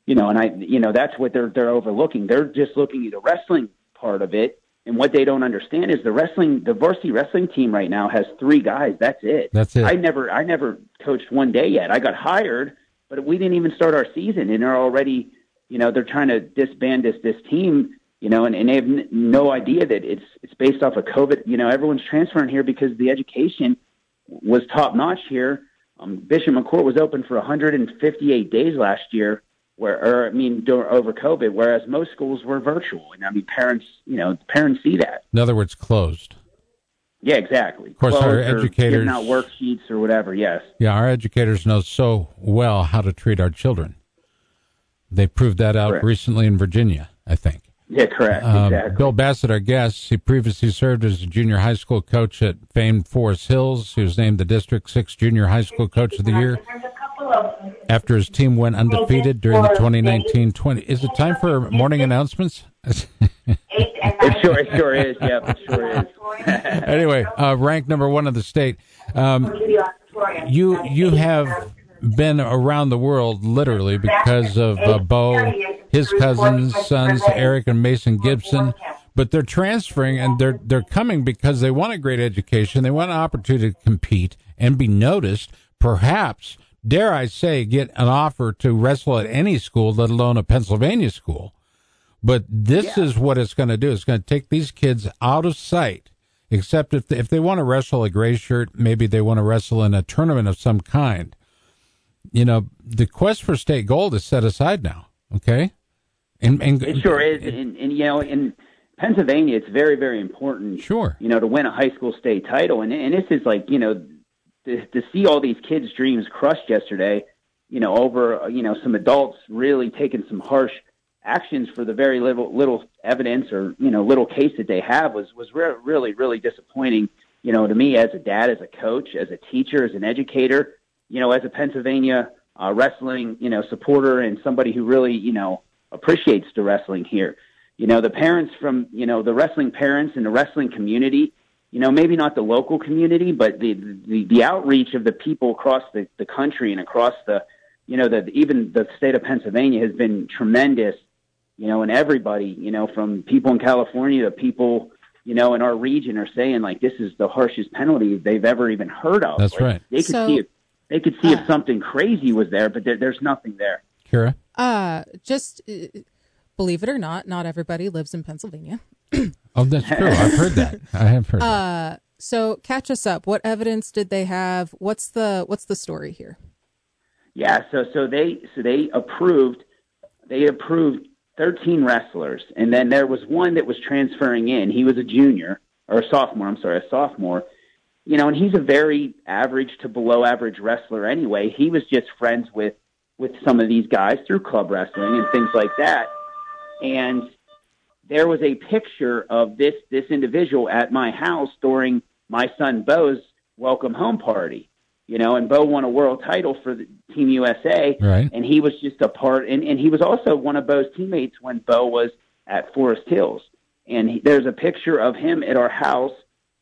you know, and I, you know, that's what they're they're overlooking. They're just looking at the wrestling part of it, and what they don't understand is the wrestling, the varsity wrestling team right now has three guys. That's it. That's it. I never I never coached one day yet. I got hired. But we didn't even start our season, and they're already, you know, they're trying to disband this this team, you know, and, and they have n- no idea that it's it's based off of COVID. You know, everyone's transferring here because the education was top-notch here. Um, Bishop McCort was open for one hundred fifty-eight days last year, where, or I mean, during, over COVID, whereas most schools were virtual. And I mean, parents, you know, parents see that. In other words, closed. Yeah, exactly. Of course, well, our educators... Giving out worksheets or whatever, yes. Yeah, our educators know so well how to treat our children. They proved that out correct. recently in Virginia, I think. Yeah, correct, uh, exactly. Bill Bassett, our guest, he previously served as a junior high school coach at famed Forest Hills. He was named the District six Junior High School Coach of the Year after his team went undefeated during the twenty nineteen twenty. Is it time for morning announcements? It sure, it sure is. Yeah, it sure is. Anyway, uh, ranked number one in the state. Um, you you have been around the world literally because of uh, Bo, his cousins, sons Eric and Mason Gibson, but they're transferring and they're they're coming because they want a great education. They want an opportunity to compete and be noticed. Perhaps, dare I say, get an offer to wrestle at any school, let alone a Pennsylvania school. But this yeah. is what it's going to do. It's going to take these kids out of sight, except if they, if they want to wrestle a gray shirt, maybe they want to wrestle in a tournament of some kind. You know, the quest for state gold is set aside now, okay? And, and it sure is. It, and, and, you know, in Pennsylvania, it's very, very important, sure. you know, to win a high school state title. And, and this is like, you know, to, to see all these kids' dreams crushed yesterday, you know, over, you know, some adults really taking some harsh actions for the very little, little evidence or, you know, little case that they have was, was re- really, really disappointing, you know, to me as a dad, as a coach, as a teacher, as an educator, you know, as a Pennsylvania uh, wrestling, you know, supporter and somebody who really, you know, appreciates the wrestling here. You know, the parents from, you know, the wrestling parents and the wrestling community, you know, maybe not the local community, but the, the, the outreach of the people across the, the country and across the, you know, the, even the state of Pennsylvania has been tremendous. You know, and everybody, you know, from people in California to people, you know, in our region are saying, like, this is the harshest penalty they've ever even heard of. That's like, right. They could so, see if, they could see uh, if something crazy was there, but there, there's nothing there. Kira? Uh, just, uh, believe it or not, not everybody lives in Pennsylvania. Oh, that's true. I've heard that. I have heard uh, that. So catch us up. What evidence did they have? What's the what's the story here? Yeah, so, so, they, so they approved, they approved, thirteen wrestlers, and then there was one that was transferring in. He was a junior, or a sophomore, I'm sorry, a sophomore. You know, and he's a very average to below-average wrestler anyway. He was just friends with, with some of these guys through club wrestling and things like that. And there was a picture of this this individual at my house during my son Bo's welcome home party. You know, and Bo won a world title for the Team U S A, right. and he was just a part, and, and he was also one of Bo's teammates when Bo was at Forest Hills. And he, there's a picture of him at our house,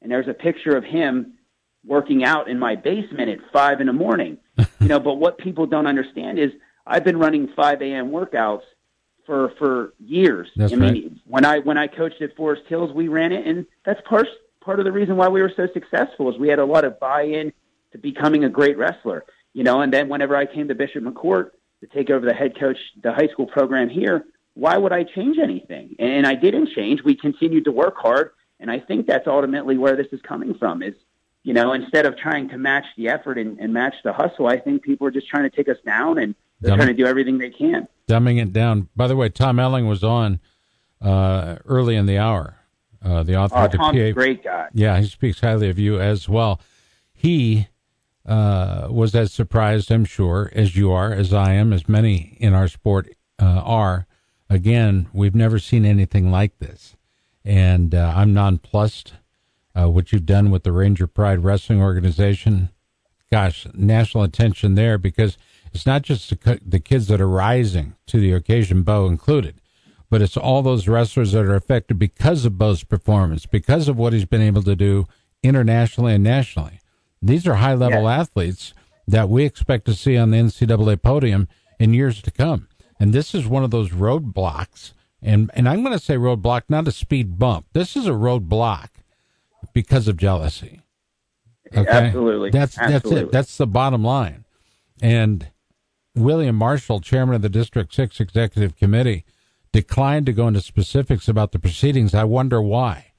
and there's a picture of him working out in my basement at five in the morning. You know, but what people don't understand is I've been running five a.m. workouts for for years. That's I mean, right. when I when I coached at Forest Hills, we ran it, and that's part part of the reason why we were so successful is we had a lot of buy-in to becoming a great wrestler, you know, and then whenever I came to Bishop McCort to take over the head coach, the high school program here, why would I change anything? And I didn't change. We continued to work hard. And I think that's ultimately where this is coming from is, you know, instead of trying to match the effort and, and match the hustle, I think people are just trying to take us down and, They're Dumb- trying to do everything they can. Dumbing it down. By the way, Tom Elling was on uh, early in the hour. Uh, the author oh, of the Tom's P A A. Great guy. Yeah, he speaks highly of you as well. He uh, was as surprised, I'm sure, as you are, as I am, as many in our sport uh, are. Again, we've never seen anything like this. And uh, I'm nonplussed. Uh, what you've done with the Ranger Pride Wrestling Organization, gosh, national attention there, because it's not just the, the kids that are rising to the occasion, Bo included, but it's all those wrestlers that are affected because of Bo's performance, because of what he's been able to do internationally and nationally. These are high-level yeah. athletes that we expect to see on the N C double A podium in years to come. And this is one of those roadblocks, and, and I'm going to say roadblock, not a speed bump. This is a roadblock because of jealousy. Okay? Absolutely. That's, Absolutely. That's it. That's the bottom line. And William Marshall, chairman of the District six Executive Committee, declined to go into specifics about the proceedings. I wonder why.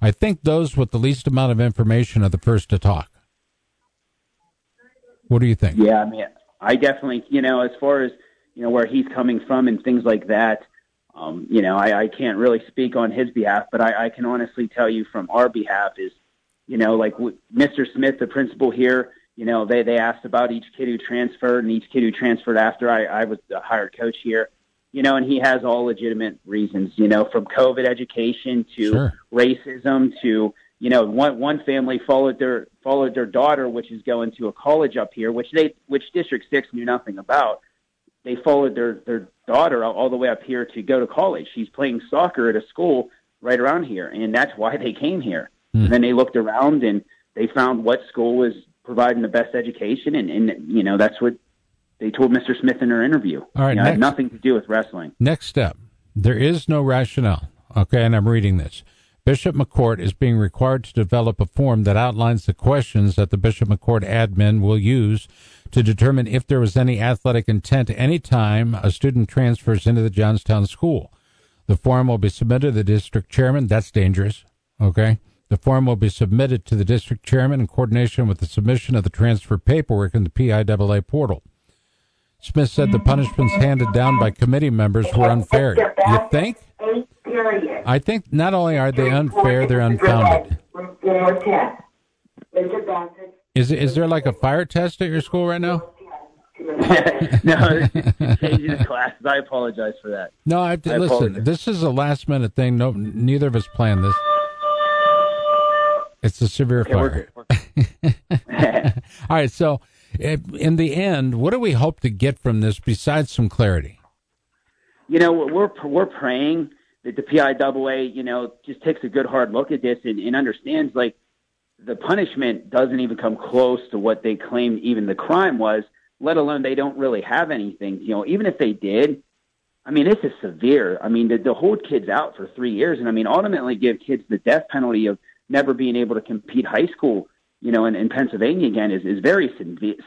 I think those with the least amount of information are the first to talk. What do you think? Yeah, I mean, I definitely, you know, as far as, you know, where he's coming from and things like that, um, you know, I, I can't really speak on his behalf, but I, I can honestly tell you from our behalf is, you know, like Mister Smith, the principal here, you know, they, they asked about each kid who transferred and each kid who transferred after I, I was the hired coach here, you know, and he has all legitimate reasons, you know, from COVID education to sure. racism to, you know, one, one family followed their, followed their daughter, which is going to a college up here, which they, which District six knew nothing about. They followed their, their daughter all the way up here to go to college. She's playing soccer at a school right around here, and that's why they came here. Mm. And then they looked around, and they found what school was providing the best education, and, and you know, that's what they told Mister Smith in her interview. All right, you know, next, it had nothing to do with wrestling. Next step. There is no rationale, okay, and I'm reading this. Bishop McCort is being required to develop a form that outlines the questions that the Bishop McCort admin will use to determine if there was any athletic intent any time a student transfers into the Johnstown school. The form will be submitted to the district chairman. That's dangerous, okay? The form will be submitted to the district chairman in coordination with the submission of the transfer paperwork in the P I A A portal. Smith said the punishments handed down by committee members were unfair. You think? I think not only are they unfair, they're unfounded. Is is there like a fire test at your school right now? No, changing the classes. I apologize for that. No, I, I listen. Apologize. This is a last minute thing. No, neither of us planned this. It's a severe okay, fire. We're good, we're good. All right. So, in the end, what do we hope to get from this besides some clarity? You know, we're we're praying that the P I A A, you know, just takes a good hard look at this and, and understands like. The punishment doesn't even come close to what they claimed even the crime was, let alone they don't really have anything. You know, even if they did, I mean, this is severe. I mean, to, to hold kids out for three years and, I mean, ultimately give kids the death penalty of never being able to compete high school, you know, in, in Pennsylvania again is, is very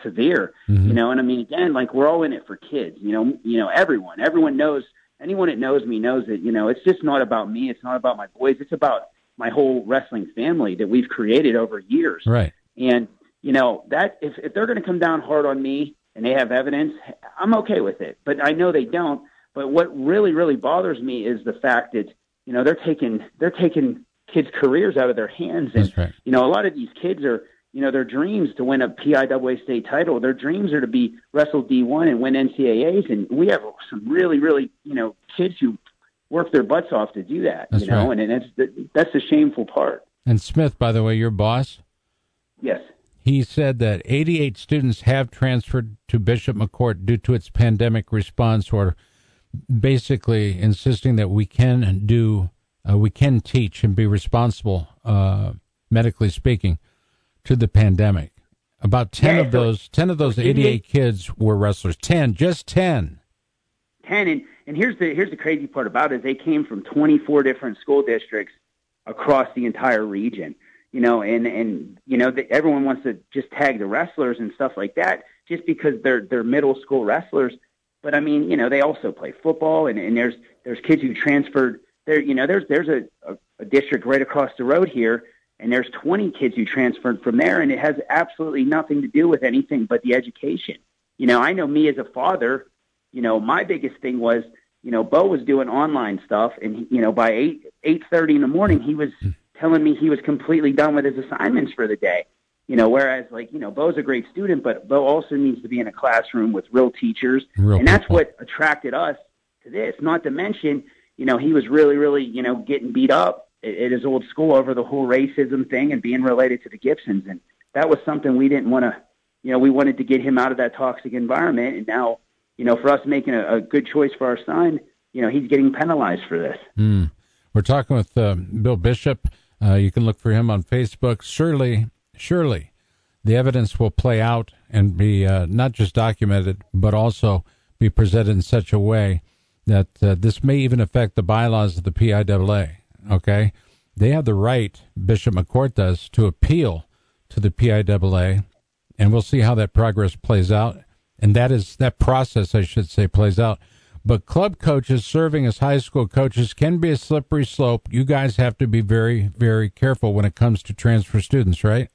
severe, mm-hmm. you know. And, I mean, again, like we're all in it for kids, you know, you know, everyone. Everyone knows, anyone that knows me knows that, you know, it's just not about me. It's not about my boys. It's about my whole wrestling family that we've created over years. Right. And, you know, that if, if they're going to come down hard on me and they have evidence, I'm okay with it, but I know they don't. But what really, really bothers me is the fact that, you know, they're taking, they're taking kids' careers out of their hands. And, that's right. you know, a lot of these kids are, you know, their dreams to win a P I A A state title, their dreams are to be wrestle D one and win N C double A's. And we have some really, really, you know, kids who work their butts off to do that, that's you know, right. and, and that's, the, that's the shameful part. And Smith, by the way, your boss? Yes. He said that eighty-eight students have transferred to Bishop McCort due to its pandemic response, or basically insisting that we can do, uh, we can teach and be responsible, uh, medically speaking, to the pandemic. About ten yeah, of those, ten of those eighty-eight kids were wrestlers. Ten, just ten. Ten, and and here's the here's the crazy part about it. They came from twenty-four different school districts across the entire region, you know, and, and you know, the, everyone wants to just tag the wrestlers and stuff like that just because they're they're middle school wrestlers. But I mean, you know, they also play football, and, and there's there's kids who transferred there. You know, there's there's a, a, a district right across the road here, and there's twenty kids who transferred from there, and it has absolutely nothing to do with anything but the education. You know, I know me as a father. you know, my biggest thing was, you know, Bo was doing online stuff, and, you know, by eight, eight thirty in the morning, he was telling me he was completely done with his assignments for the day. You know, whereas, like, you know, Bo's a great student, but Bo also needs to be in a classroom with real teachers. Real and that's people. What attracted us to this. Not to mention, you know, he was really, really, you know, getting beat up at his old school over the whole racism thing and being related to the Gibsons. And that was something we didn't want to, you know, we wanted to get him out of that toxic environment. And now, you know, for us making a, a good choice for our son, you know, he's getting penalized for this. Mm. We're talking with uh, Bill Bishop. Uh, you can look for him on Facebook. Surely... Surely the evidence will play out and be uh, not just documented, but also be presented in such a way that uh, this may even affect the bylaws of the P I A A, okay? They have the right, Bishop McCort does, to appeal to the P I A A, and we'll see how that progress plays out. And that is that process, I should say, plays out. But club coaches serving as high school coaches can be a slippery slope. You guys have to be very, very careful when it comes to transfer students, right?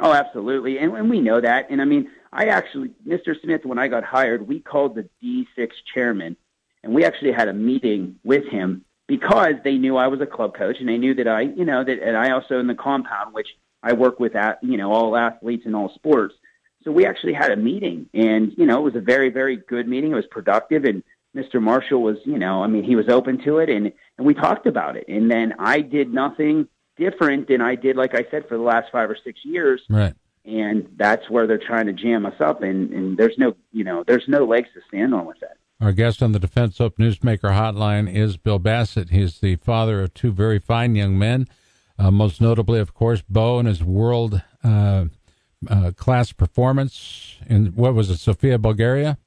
Oh, absolutely. And, and we know that. And, I mean, I actually, Mister Smith, when I got hired, we called the D six chairman, and we actually had a meeting with him because they knew I was a club coach, and they knew that I, you know, that and I also in the compound, which I work with, at, you know, all athletes in all sports. So we actually had a meeting, and, you know, it was a very, very good meeting. It was productive, and Mister Marshall was, you know, I mean, he was open to it, and, and we talked about it. And then I did nothing different than I did, like I said, for the last five or six years. Right. And that's where they're trying to jam us up. And, and there's no, you know, there's no legs to stand on with that. Our guest on the Defense Soap Newsmaker Hotline is Bill Bassett. He's the father of two very fine young men, uh, most notably, of course, Bo and his world uh, uh, class performance in, what was it, Sofia, Bulgaria?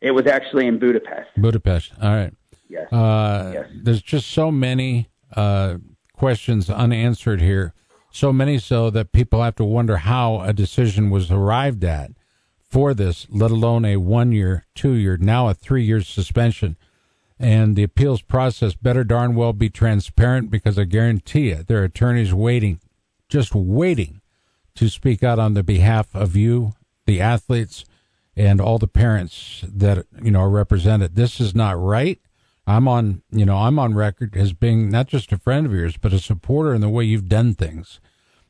It was actually in Budapest. Budapest. All right. Yes. Uh, yes. There's just so many uh, questions unanswered here, so many so that people have to wonder how a decision was arrived at for this, let alone a one-year, two-year, now a three-year suspension. And the appeals process better darn well be transparent, because I guarantee you there are attorneys waiting, just waiting to speak out on the behalf of you, the athletes, and all the parents that, you know, are represented. This is not right. I'm on, you know, I'm on record as being not just a friend of yours, but a supporter in the way you've done things,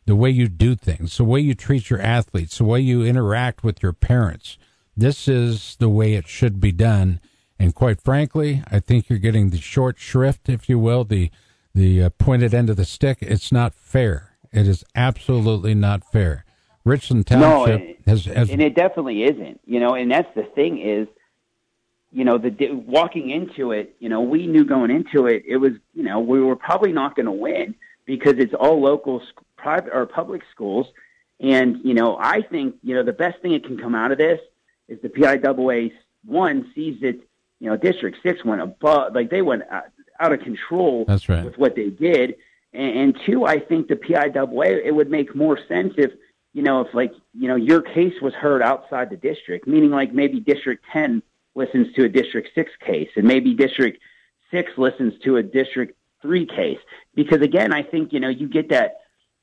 the way you do things, the way you treat your athletes, the way you interact with your parents. This is the way it should be done. And quite frankly, I think you're getting the short shrift, if you will, the, the uh, pointed end of the stick. It's not fair. It is absolutely not fair. Richland Township no, and, has, has... and it definitely isn't, you know, and that's the thing is, you know, the walking into it, you know, we knew going into it, it was, you know, we were probably not going to win because it's all local private or public schools. And, you know, I think, you know, the best thing that can come out of this is the P I A A one sees that, you know, District six went above, like they went out of control. That's right. With what they did. And, and two, I think the P I A A, it would make more sense if, you know, if like, you know, your case was heard outside the district, meaning like maybe District ten listens to a District six case and maybe District six listens to a District three case. Because again, I think, you know, you get that,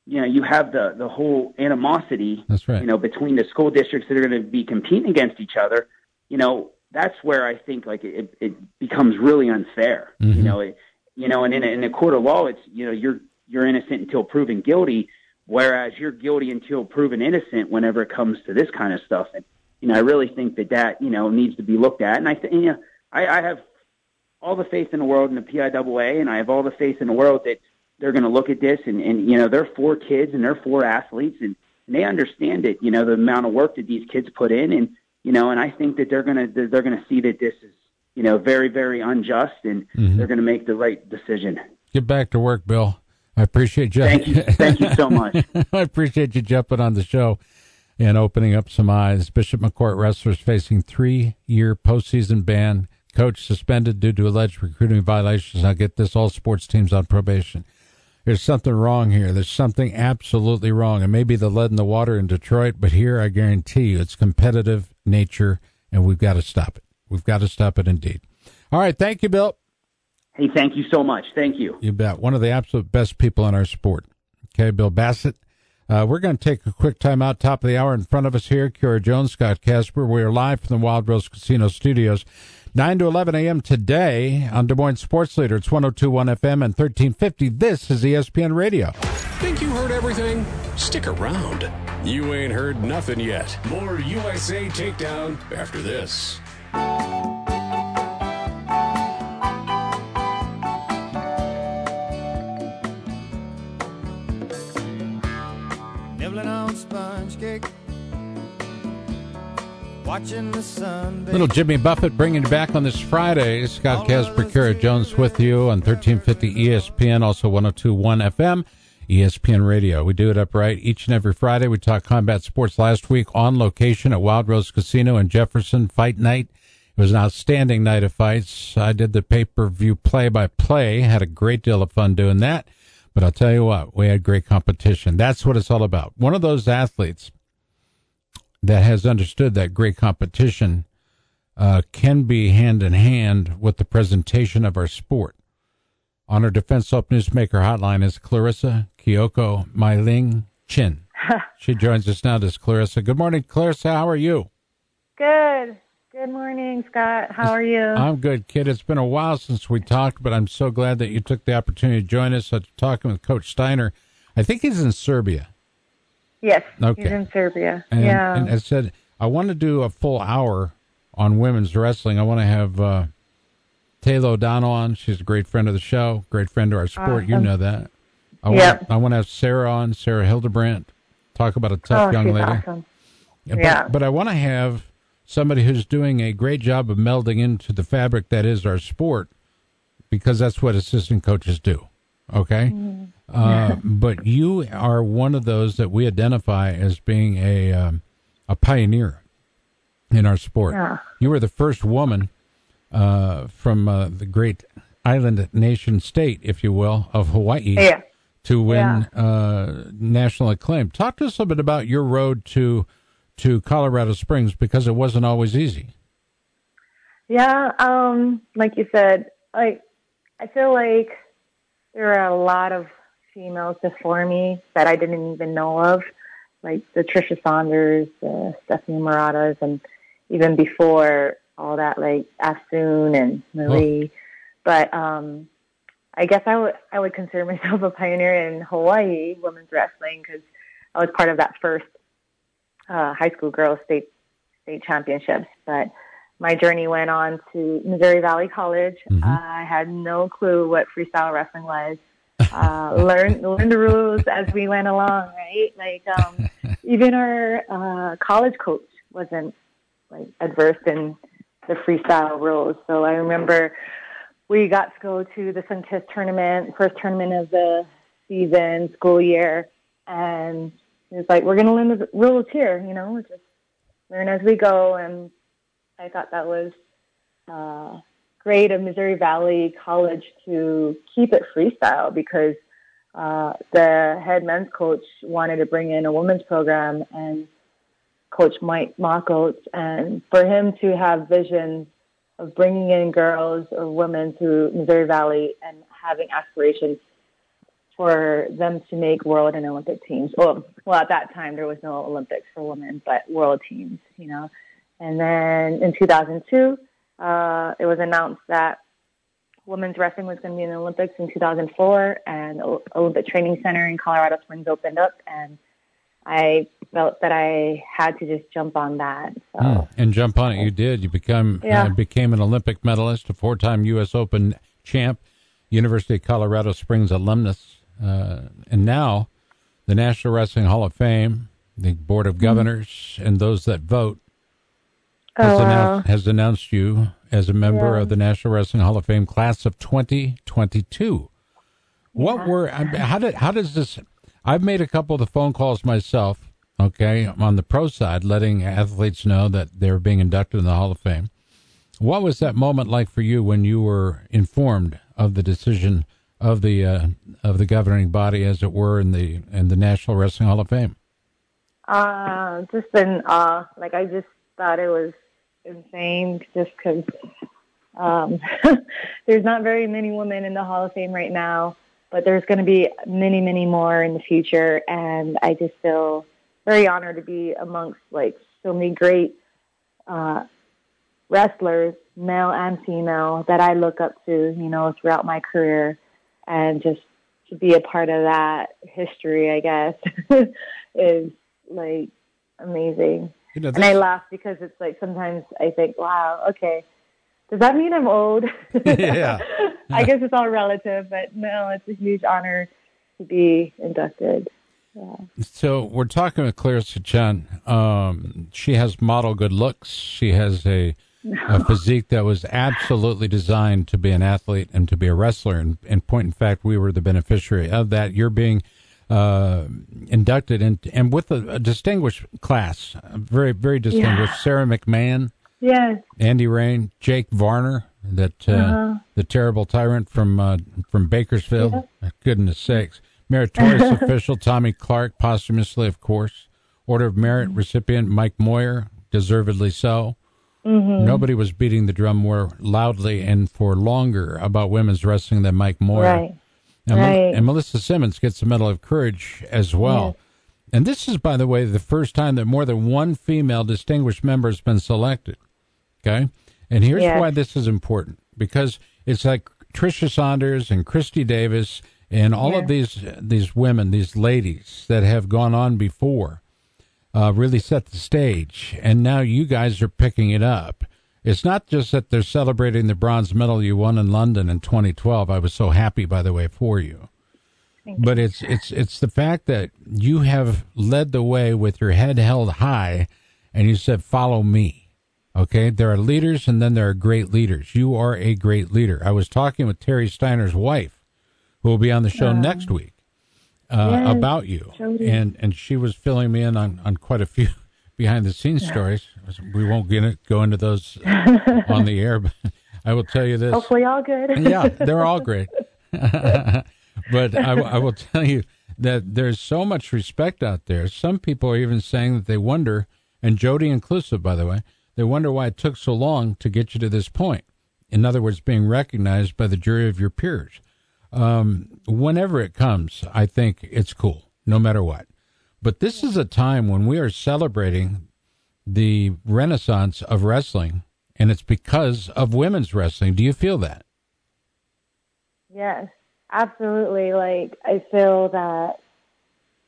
you know, you have the, the whole animosity, that's right, you know, between the school districts that are going to be competing against each other. You know, that's where I think like it, it becomes really unfair, mm-hmm. you know, it, you know, and in a, in a court of law, it's, you know, you're, you're innocent until proven guilty. Whereas you're guilty until proven innocent whenever it comes to this kind of stuff. And, you know, I really think that that, you know, needs to be looked at. And I think, you know, I, I have all the faith in the world in the P I A A, and I have all the faith in the world that they're going to look at this. And, and, you know, they're four kids and they're four athletes, and, and they understand it, you know, the amount of work that these kids put in. And, you know, and I think that they're going to, they're going to see that this is, you know, very, very unjust, and mm-hmm. they're going to make the right decision. Get back to work, Bill. I appreciate you. Thank you. Thank you so much. I appreciate you jumping on the show and opening up some eyes. Bishop McCort, wrestlers facing three-year postseason ban. Coach suspended due to alleged recruiting violations. Now get this, all sports teams on probation. There's something wrong here. There's something absolutely wrong. It may be the lead in the water in Detroit, but here I guarantee you it's competitive nature, and we've got to stop it. We've got to stop it indeed. All right, thank you, Bill. Hey, thank you so much. Thank you. You bet. One of the absolute best people in our sport. Okay, Bill Bassett, Uh, we're going to take a quick time out, top of the hour in front of us here. Kira Jones, Scott Casper. We are live from the Wild Rose Casino Studios. nine to eleven a.m. today on Des Moines Sports Leader. It's one oh two point one F M and thirteen fifty. This is E S P N Radio. Think you heard everything? Stick around. You ain't heard nothing yet. More U S A Takedown after this. Nibbling on sponge cake. Watching the sun. Little Jimmy Buffett bringing you back on this Friday. Scott Casper, Kira Jones with you on thirteen fifty E S P N, also one oh two point one F M, E S P N Radio. We do it upright each and every Friday. We talk combat sports last week on location at Wild Rose Casino in Jefferson. Fight night. It was an outstanding night of fights. I did the pay-per-view play-by-play. Had a great deal of fun doing that. But I'll tell you what, we had great competition. That's what it's all about. One of those athletes that has understood that great competition uh, can be hand in hand with the presentation of our sport. On our Defense Soap Newsmaker hotline is Clarissa Kyoko Mei Ling Chun. She joins us now. This is Clarissa. Good morning, Clarissa. How are you? Good. Good morning, Scott. How are you? I'm good, kid. It's been a while since we talked, but I'm so glad that you took the opportunity to join us. I'm talking with Coach Steiner. I think he's in Serbia. Yes, okay. He's in Serbia. And, yeah. And I said, I want to do a full hour on women's wrestling. I want to have uh, Taylor O'Donnell on. She's a great friend of the show, great friend to our sport. Awesome. You know that. I yep. want, I want to have Sarah on, Sarah Hildebrandt, talk about a tough oh, young she's lady. Awesome. Yeah, yeah. But, but I want to have somebody who's doing a great job of melding into the fabric that is our sport, because that's what assistant coaches do. Okay. Uh, but you are one of those that we identify as being a, um, a pioneer in our sport. Yeah. You were the first woman, uh, from, uh, the great island nation state, if you will, of Hawaii yeah. to win, yeah. uh, national acclaim. Talk to us a little bit about your road to, to Colorado Springs, because it wasn't always easy. Yeah. Um, like you said, like, I feel like, there are a lot of females before me that I didn't even know of, like the Tricia Saunders, the Stephanie Muratas, and even before all that, like Asun and Marie. Oh. But um, I guess I would I would consider myself a pioneer in Hawaii women's wrestling, because I was part of that first uh, high school girls state state championships. But my journey went on to Missouri Valley College. Mm-hmm. Uh, I had no clue what freestyle wrestling was. Uh, learned learned the rules as we went along, right? Like um, even our uh, college coach wasn't like adverse in the freestyle rules. So I remember we got to go to the Sunkist tournament, first tournament of the season, school year, and it was like, we're going to learn the rules here, you know, just learn as we go. And I thought that was uh, great of Missouri Valley College to keep it freestyle, because uh, the head men's coach wanted to bring in a women's program, and Coach Mike Mockholtz, and for him to have visions of bringing in girls or women to Missouri Valley and having aspirations for them to make world and Olympic teams. Well, well, at that time there was no Olympics for women, but world teams, you know. And then in two thousand two, uh, it was announced that women's wrestling was going to be in the Olympics in two thousand four, and o- Olympic Training Center in Colorado Springs opened up, and I felt that I had to just jump on that. So. Mm. And jump on it, you did. You become, yeah. uh, became an Olympic medalist, a four-time U S Open champ, University of Colorado Springs alumnus, uh, and now the National Wrestling Hall of Fame, the Board of Governors, mm. and those that vote, Has, oh, wow. announced, has announced you as a member yeah. of the National Wrestling Hall of Fame class of twenty twenty-two. What yeah. were, how did, how does this, I've made a couple of the phone calls myself, okay, on the pro side, letting athletes know that they're being inducted in the Hall of Fame. What was that moment like for you when you were informed of the decision of the, uh, of the governing body, as it were, in the, in the National Wrestling Hall of Fame? Uh, just in awe. Like, I just thought it was insane, just because um, there's not very many women in the Hall of Fame right now. but there's going to be many, many more in the future. And I just feel very honored to be amongst like so many great uh, wrestlers, male and female, that I look up to, you know, throughout my career, and just to be a part of that history, I guess, is like amazing. You know, this- and I laugh because it's like sometimes I think, wow, okay, does that mean I'm old? Yeah. I guess it's all relative, but no, it's a huge honor to be inducted. Yeah. So we're talking with Clarissa Chun. Um, she has model good looks. She has a, a physique that was absolutely designed to be an athlete and to be a wrestler. And, and point in fact, we were the beneficiary of that. You're being uh, inducted in, and with a, a distinguished class, a very, very distinguished. Yeah. Sarah McMahon. Yes. Andy Rain, Jake Varner, that uh, uh-huh. the terrible tyrant from uh, from Bakersfield. Yeah. For goodness sakes. Meritorious official Tommy Clark, posthumously, of course. Order of Merit recipient Mike Moyer, deservedly so. Mm-hmm. Nobody was beating the drum more loudly and for longer about women's wrestling than Mike Moyer. Right. And, right. and Melissa Simmons gets the Medal of Courage as well. Yes. And this is, by the way, the first time that more than one female distinguished member has been selected. Okay? And here's yeah. why this is important, because it's like Tricia Saunders and Christy Davis and all yeah. of these these women, these ladies that have gone on before, uh, really set the stage. And now you guys are picking it up. It's not just that they're celebrating the bronze medal you won in London in twenty twelve. I was so happy, by the way, for you. But it's it's it's the fact that you have led the way with your head held high, and you said, follow me. Okay, there are leaders, and then there are great leaders. You are a great leader. I was talking with Terry Steiner's wife, who will be on the show um, next week, uh, yes, about you. Jody. And and she was filling me in on, on quite a few behind-the-scenes yeah. stories. We won't get it, go into those on the air, but I will tell you this. Hopefully all good. Yeah, they're all great. But I, w- I will tell you that there's so much respect out there. Some people are even saying that they wonder, and Jody inclusive, by the way, they wonder why it took so long to get you to this point. In other words, being recognized by the jury of your peers. Um, whenever it comes, I think it's cool, no matter what. But this is a time when we are celebrating the renaissance of wrestling, and it's because of women's wrestling. Do you feel that? Yes. Absolutely. Like, I feel that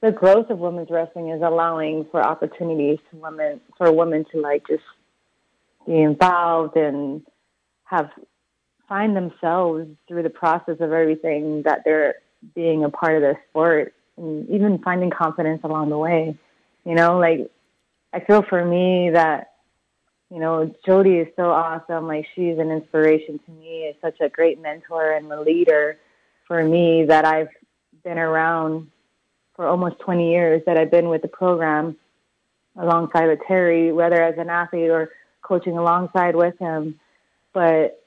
the growth of women's wrestling is allowing for opportunities to women, for women to like just be involved and have, find themselves through the process of everything that they're being a part of their sport, and even finding confidence along the way. You know, like, I feel for me that, you know, Jody is so awesome. Like, she's an inspiration to me, is such a great mentor and a leader for me, that I've been around for almost twenty years, that I've been with the program alongside with Terry, whether as an athlete or coaching alongside with him. But,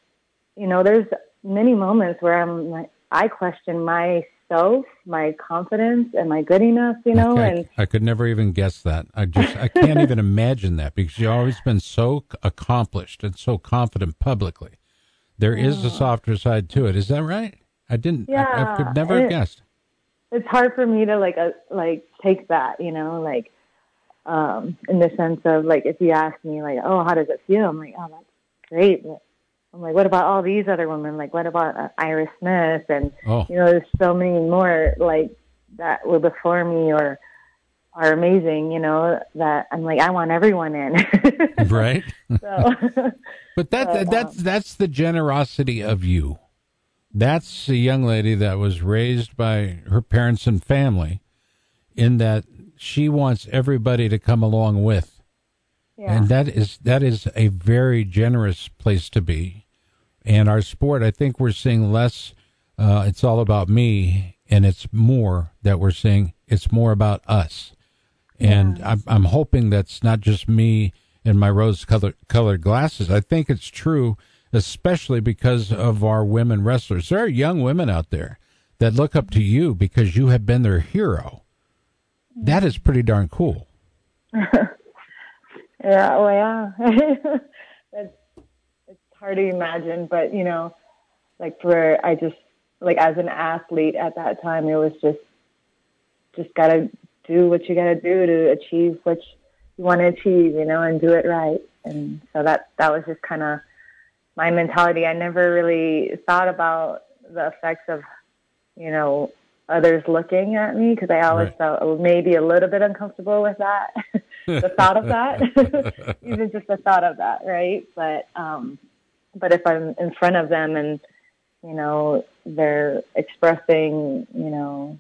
you know, there's many moments where I'm like, I question myself, my confidence and my good enough, you know, I, and I could never even guess that. I just, I can't even imagine that, because you've always been so accomplished and so confident publicly. There yeah. is a softer side to it. Is that right? I didn't, yeah, I, I could never have guessed. It's hard for me to like, uh, like take that, you know, like, um, in the sense of like, if you ask me like, oh, how does it feel? I'm like, oh, that's great. I'm like, what about all these other women? Like, what about uh, Iris Smith? And, oh. you know, there's so many more like that were before me or are amazing, you know, that I'm like, I want everyone in. Right. So, but that, so, that's, um, that's the generosity of you. That's a young lady that was raised by her parents and family, in that she wants everybody to come along with. Yeah. And that is that is a very generous place to be. And our sport, I think we're seeing less, uh, it's all about me, and it's more that we're seeing, it's more about us. And yeah. I'm, I'm hoping that's not just me and my rose-colored colored glasses. I think it's true, especially because of our women wrestlers. There are young women out there that look up to you because you have been their hero. That is pretty darn cool. yeah, well, yeah. it's, it's hard to imagine, but, you know, like, for I just, like as an athlete at that time, it was just, just gotta do what you gotta do to achieve what you want to achieve, you know, and do it right. And so that, that was just kind of my mentality. I never really thought about the effects of, you know, others looking at me, because I always right. felt maybe a little bit uncomfortable with that, the thought of that, even just the thought of that, right? But um, but if I'm in front of them and, you know, they're expressing, you know,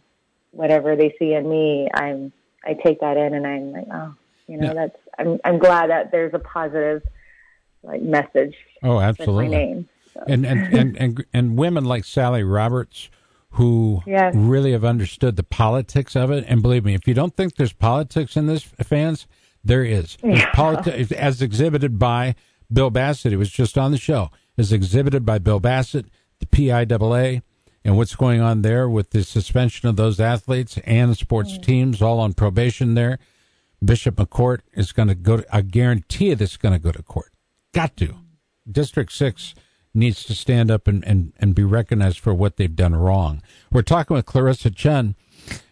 whatever they see in me, I'm I take that in and I'm like, oh, you know, yeah. that's I'm I'm glad that there's a positive like message. Oh, absolutely. With my name, so. and, and, and and and women like Sally Roberts, who yes. really have understood the politics of it. And believe me, if you don't think there's politics in this, fans, there is. Yeah. Politi- as exhibited by Bill Bassett, he was just on the show, as exhibited by Bill Bassett, the P I A A, and what's going on there with the suspension of those athletes and sports mm-hmm. teams all on probation there. Bishop McCort is going to go to, I guarantee it, it's going to go to court. Got to. Mm-hmm. District six needs to stand up and, and, and be recognized for what they've done wrong. We're talking with Clarissa Chun,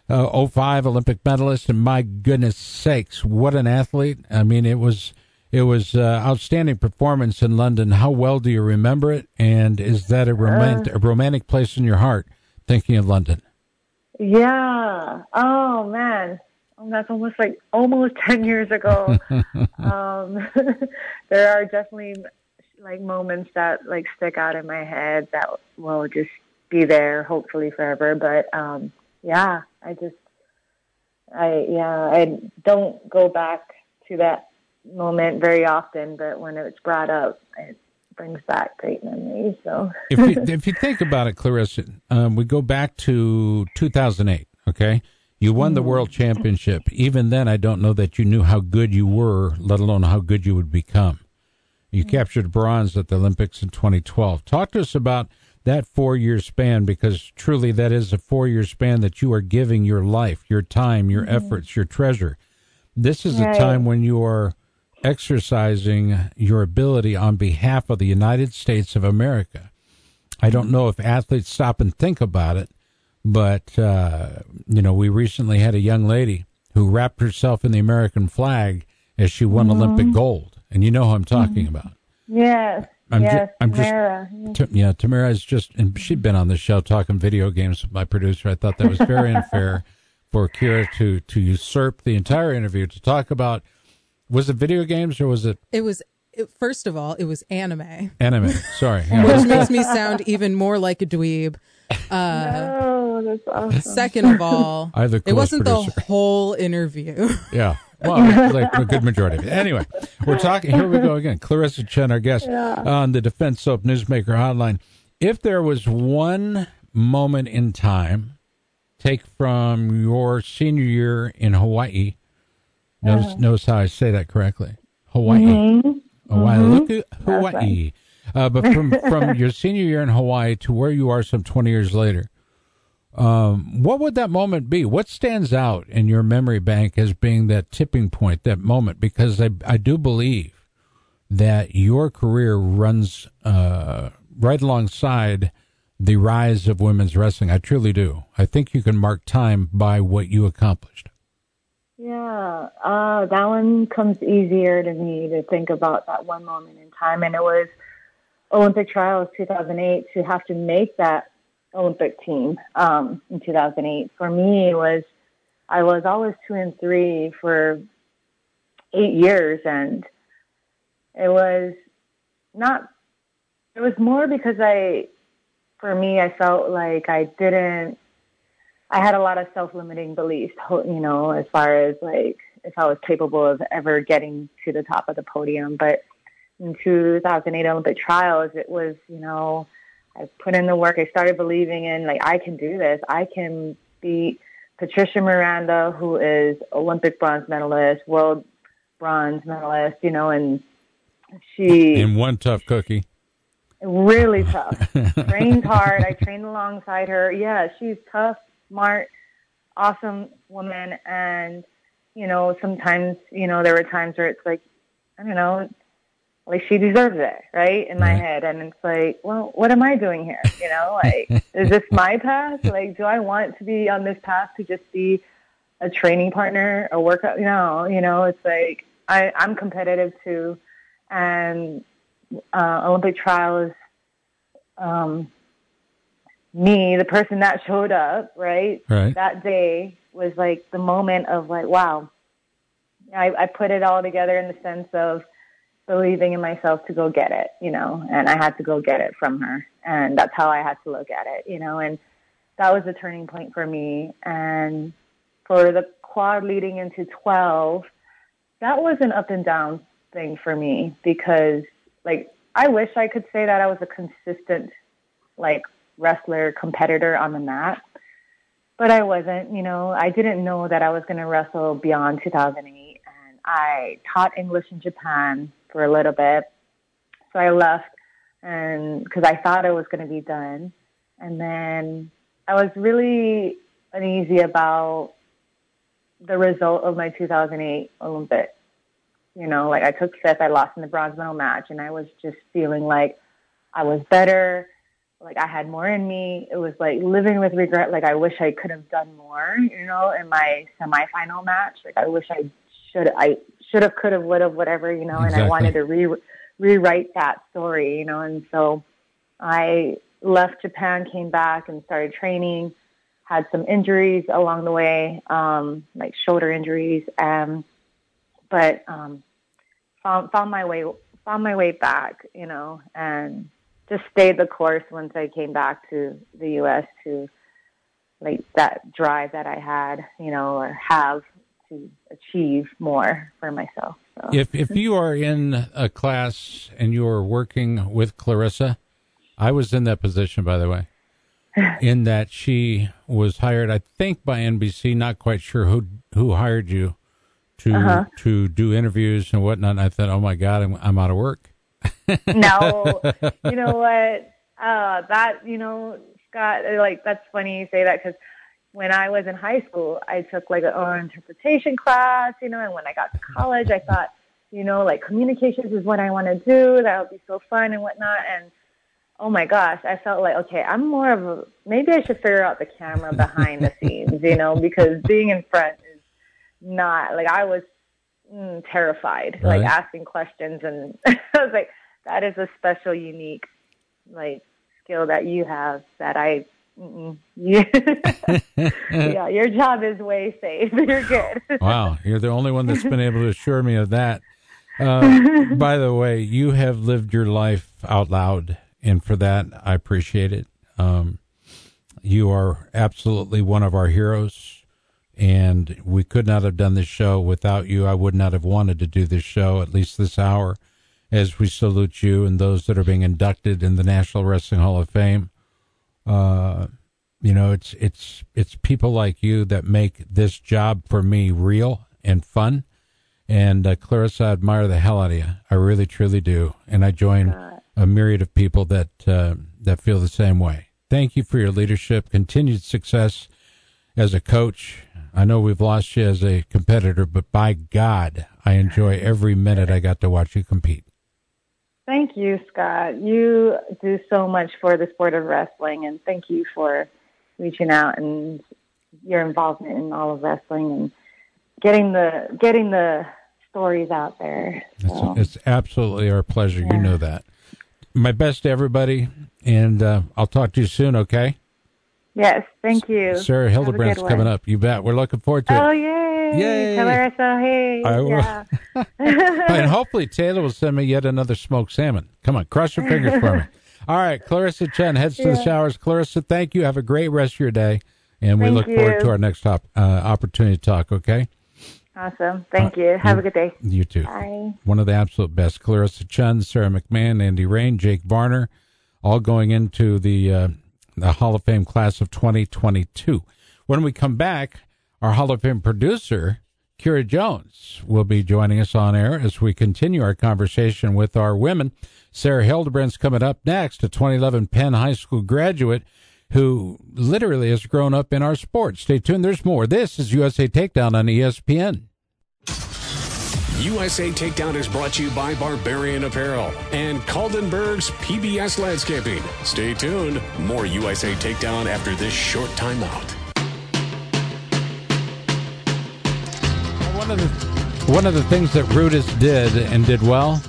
uh, oh five Olympic medalist, and my goodness sakes, what an athlete. I mean, it was it was uh, outstanding performance in London. How well do you remember it, and is that a, romant- uh, a romantic place in your heart, thinking of London? Yeah. Oh, man. Oh, that's almost like almost ten years ago. um, there are definitely... like moments that like stick out in my head that will just be there hopefully forever. But, um, yeah, I just, I, yeah, I don't go back to that moment very often, but when it's brought up, it brings back great memories. So if you, if you think about it, Clarissa, um, we go back to two thousand eight. Okay. You won the world championship. Even then, I don't know that you knew how good you were, let alone how good you would become. You captured bronze at the Olympics in twenty twelve. Talk to us about that four-year span, because truly that is a four-year span that you are giving your life, your time, your mm-hmm. efforts, your treasure. This is right. a time when you are exercising your ability on behalf of the United States of America. I don't know if athletes stop and think about it, but, uh, you know, we recently had a young lady who wrapped herself in the American flag as she won mm-hmm. Olympic gold. And you know who I'm talking about. Yes, I'm yes, ju- I'm Tamara. Just, t- yeah, Tamara is just, and she'd been on the show talking video games with my producer. I thought that was very unfair for Kira to, to usurp the entire interview to talk about, was it video games or was it? It was, it, first of all, it was anime. Anime, sorry. Yeah. Which makes me sound even more like a dweeb. Uh, no, that's awesome. Second of all, it wasn't producer. The whole interview. Yeah. Well, like a good majority of it. Anyway, we're talking, here we go again. Clarissa Chun, our guest yeah. on the Defense Soap Newsmaker Hotline. If there was one moment in time, take from your senior year in Hawaii. Notice, yeah. notice how I say that correctly. Hawaii. Mm-hmm. Hawaii. Mm-hmm. Look at Hawaii. Right. Uh, but from, from your senior year in Hawaii to where you are some twenty years later, Um, what would that moment be? What stands out in your memory bank as being that tipping point, that moment? Because I, I do believe that your career runs uh, right alongside the rise of women's wrestling. I truly do. I think you can mark time by what you accomplished. Yeah, uh, that one comes easier to me to think about that one moment in time. And it was Olympic trials two thousand eight to have to make that Olympic team um, in two thousand eight. For me, was I was always two and three for eight years, and it was not. It was more because I, for me, I felt like I didn't. I had a lot of self-limiting beliefs, you know, as far as like if I was capable of ever getting to the top of the podium. But in two thousand eight Olympic trials, it was, you know, I put in the work. I started believing in, like, I can do this. I can beat Patricia Miranda, who is Olympic bronze medalist, world bronze medalist, you know, and she... And one tough cookie. Really tough. Trained hard. I trained alongside her. Yeah, she's tough, smart, awesome woman. And, you know, sometimes, you know, there were times where it's like, I don't know, like, she deserves it, right, in my right. head. And it's like, well, what am I doing here? You know, like, is this my path? Like, do I want to be on this path to just be a training partner, a workout? No, you know, it's like, I, I'm competitive too. And uh, Olympic trials, um, me, the person that showed up, right, right, that day was like the moment of like, wow, I, I put it all together in the sense of believing in myself to go get it, you know, and I had to go get it from her. And that's how I had to look at it, you know, and that was a turning point for me. And for the quad leading into twelve, that was an up and down thing for me because, like, I wish I could say that I was a consistent, like, wrestler, competitor on the mat, but I wasn't, you know. I didn't know that I was going to wrestle beyond two thousand eight, and I taught English in Japan for a little bit, so I left, and because I thought I was going to be done, and then I was really uneasy about the result of my two thousand eight Olympics, you know, like I took fifth, I lost in the bronze medal match, and I was just feeling like I was better. Like, I had more in me. It was, like, living with regret. Like, I wish I could have done more, you know, in my semifinal match. Like, I wish I should I should have, could have, would have, whatever, you know, exactly. And I wanted to re- rewrite that story, you know. And so I left Japan, came back, and started training, had some injuries along the way, um, like shoulder injuries, um, but um, found, found my way found my way back, you know, and just stayed the course once I came back to the U S to, like, that drive that I had, you know, or have to achieve more for myself. So. If if you are in a class and you are working with Clarissa, I was in that position, by the way, in that she was hired, I think, by N B C, not quite sure who who hired you to uh-huh. to do interviews and whatnot. And I thought, oh, my God, I'm, I'm out of work. No, you know what, uh, that, you know, Scott, like, that's funny you say that, because when I was in high school, I took, like, an oral interpretation class, you know, and when I got to college, I thought, you know, like, communications is what I want to do, that would be so fun and whatnot, and oh my gosh, I felt like, okay, I'm more of a, maybe I should figure out the camera behind the scenes, you know, because being in front is not, like, I was mm, terrified, right. like, asking questions, and I was like, that is a special, unique, like, skill that you have that I, mm-mm, you, yeah, your job is way safe. You're good. Wow. You're the only one that's been able to assure me of that. Uh, by the way, you have lived your life out loud, and for that, I appreciate it. Um, you are absolutely one of our heroes, and we could not have done this show without you. I would not have wanted to do this show, at least this hour, as we salute you and those that are being inducted in the National Wrestling Hall of Fame. Uh, you know, it's it's it's people like you that make this job for me real and fun. And uh, Clarissa, I admire the hell out of you. I really, truly do. And I join God. a myriad of people that uh, that feel the same way. Thank you for your leadership, continued success as a coach. I know we've lost you as a competitor, but by God, I enjoy every minute I got to watch you compete. Thank you, Scott. You do so much for the sport of wrestling, and thank you for reaching out and your involvement in all of wrestling and getting the getting the stories out there. So. It's, it's absolutely our pleasure. Yeah. You know that. My best to everybody, and uh, I'll talk to you soon, okay? Yes, thank you. Sarah Hildebrandt's coming up. You bet. We're looking forward to it. Oh, yay. Yay. Clarissa, hey. I will. Yeah. And hopefully Taylor will send me yet another smoked salmon. Come on, cross your fingers for me. All right, Clarissa Chen heads yeah. to the showers. Clarissa, thank you. Have a great rest of your day. And we thank look you. forward to our next top, uh, opportunity to talk, okay? Awesome. Thank uh, you. Have you, a good day. You too. Bye. One of the absolute best. Clarissa Chen, Sarah McMahon, Andy Rain, Jake Varner, all going into the... Uh, the Hall of Fame class of twenty twenty-two. When we come back, our Hall of Fame producer, Kira Jones, will be joining us on air as we continue our conversation with our women. Sarah Hildebrandt's coming up next, a twenty eleven Penn High School graduate who literally has grown up in our sport. Stay tuned. There's more. This is U S A Takedown on E S P N. U S A Takedown is brought to you by Barbarian Apparel and Caldenberg's P B S Landscaping. Stay tuned. More U S A Takedown after this short timeout. One of the one of the things that Rudis did and did well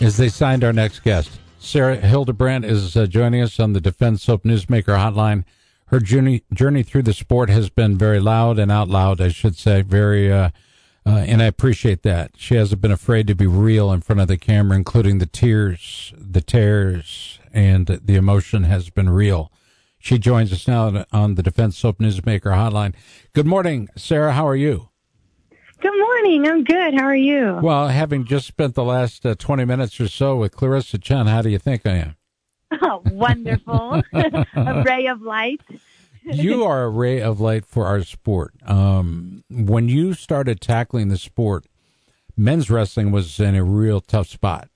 is they signed our next guest. Sarah Hildebrandt is uh, joining us on the Defense Soap Newsmaker Hotline. Her journey, journey through the sport has been very loud and out loud, I should say, very, uh, uh, and I appreciate that. She hasn't been afraid to be real in front of the camera, including the tears, the tears, and the emotion has been real. She joins us now on the Defense Soap Newsmaker Hotline. Good morning, Sarah. How are you? Good morning. I'm good. How are you? Well, having just spent the last uh, twenty minutes or so with Clarissa Chun, how do you think I am? Oh, wonderful. A ray of light. You are a ray of light for our sport. Um, when you started tackling the sport, men's wrestling was in a real tough spot,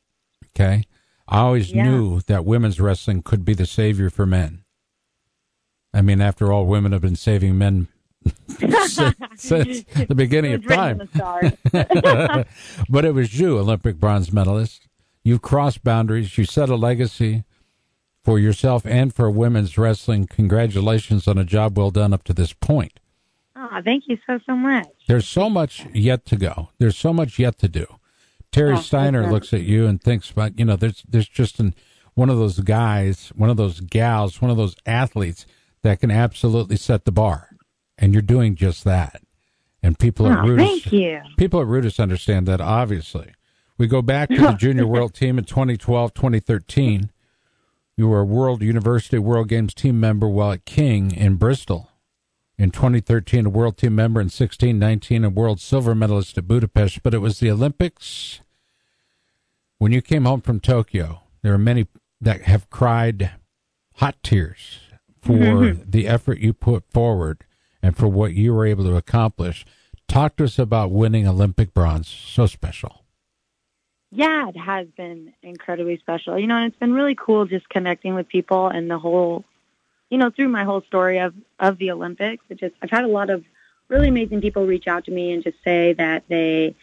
okay? I always yeah. knew that women's wrestling could be the savior for men. I mean, after all, women have been saving men since, since the beginning of time. But it was you, Olympic bronze medalist. You crossed boundaries. You set a legacy for yourself and for women's wrestling. Congratulations on a job well done up to this point. Oh, thank you so, so much. There's so much yet to go. There's so much yet to do. Terry oh, Steiner so looks at you and thinks about, you know, there's there's just an, one of those guys, one of those gals, one of those athletes that can absolutely set the bar. And you're doing just that. And people oh, at Rudis, thank you. People at Rudis understand that, obviously. We go back to the junior world team in twenty twelve, twenty thirteen. You were a World University World Games team member while at King in Bristol. In twenty thirteen, a world team member in sixteen, nineteen, a world silver medalist at Budapest. But it was the Olympics. When you came home from Tokyo, there are many that have cried hot tears for mm-hmm. the effort you put forward and for what you were able to accomplish. Talk to us about winning Olympic bronze. So special. Yeah, it has been incredibly special. You know, and it's been really cool just connecting with people and the whole, you know, through my whole story of, of the Olympics. It just, I've had a lot of really amazing people reach out to me and just say that they,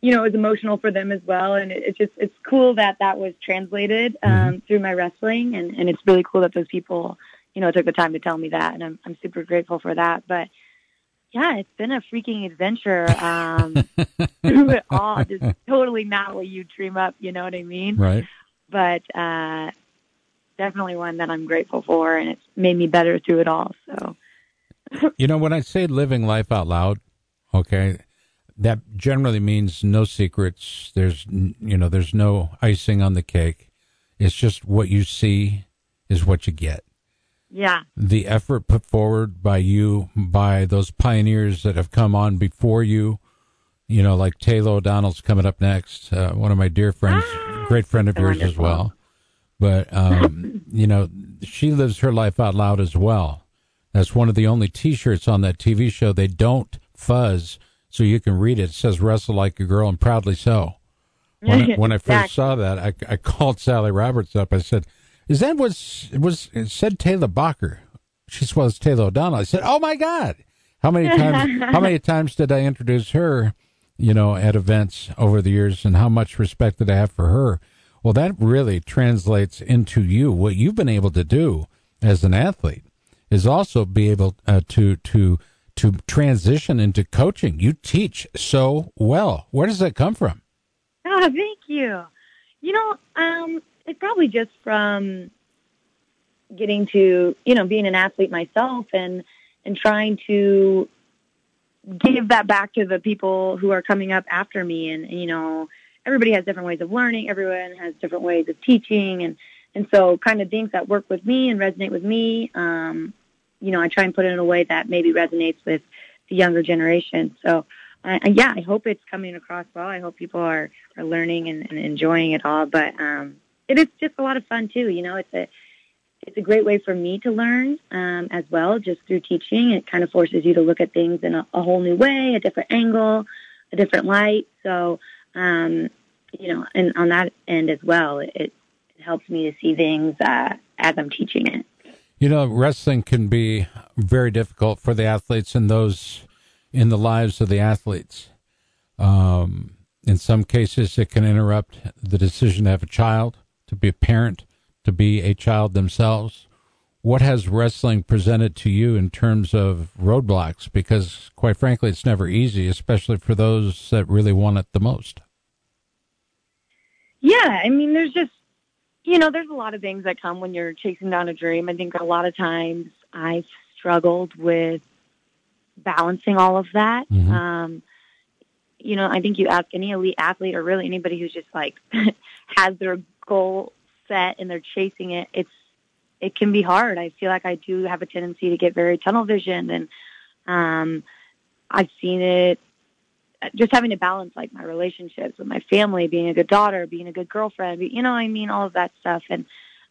you know, it was emotional for them as well. And it, it's just, it's cool that that was translated um, mm-hmm. through my wrestling. And, and it's really cool that those people, you know, took the time to tell me that. And I'm, I'm super grateful for that. But yeah, it's been a freaking adventure. Um, through it all, just totally not what you dream up. You know what I mean? Right. But uh, definitely one that I'm grateful for, and it's made me better through it all. So, you know, when I say living life out loud, okay, that generally means no secrets. There's, you know, there's no icing on the cake. It's just what you see is what you get. Yeah. The effort put forward by you, by those pioneers that have come on before you, you know, like Taylor O'Donnell's coming up next, uh, one of my dear friends, ah, great friend of yours wonderful. As well. But, um, you know, she lives her life out loud as well. That's one of the only T-shirts on that T V show. They don't fuzz, so you can read it. It says, "Wrestle like a girl and proudly so." When I, when I first exactly. saw that, I, I called Sally Roberts up. I said, Is that was was said Taylor Bacher? She was Taylor O'Donnell. I said, "Oh my God, how many times? how many times did I introduce her? You know, at events over the years, and how much respect did I have for her?" Well, that really translates into you. What you've been able to do as an athlete is also be able uh, to to to transition into coaching. You teach so well. Where does that come from? Oh, thank you. You know, um. It's probably just from getting to, you know, being an athlete myself and, and trying to give that back to the people who are coming up after me. And, you know, everybody has different ways of learning. Everyone has different ways of teaching. And, and so kind of things that work with me and resonate with me, um, you know, I try and put it in a way that maybe resonates with the younger generation. So, uh, yeah, I hope it's coming across well. I hope people are, are learning and, and enjoying it all. But, um, it is just a lot of fun too. You know, it's a, it's a great way for me to learn, um, as well, just through teaching. It kind of forces you to look at things in a, a whole new way, a different angle, a different light. So, um, you know, and on that end as well, it, it helps me to see things, uh, as I'm teaching it. You know, wrestling can be very difficult for the athletes and those in the lives of the athletes. Um, In some cases, it can interrupt the decision to have a child, to be a parent, to be a child themselves. What has wrestling presented to you in terms of roadblocks? Because, quite frankly, it's never easy, especially for those that really want it the most. Yeah, I mean, there's just, you know, there's a lot of things that come when you're chasing down a dream. I think a lot of times I've struggled with balancing all of that. Mm-hmm. Um, you know, I think you ask any elite athlete or really anybody who's just like has their goal set and they're chasing it, it's, it can be hard. I feel like I do have a tendency to get very tunnel vision, and um, I've seen it just having to balance like my relationships with my family, being a good daughter, being a good girlfriend, you know what I mean? All of that stuff. And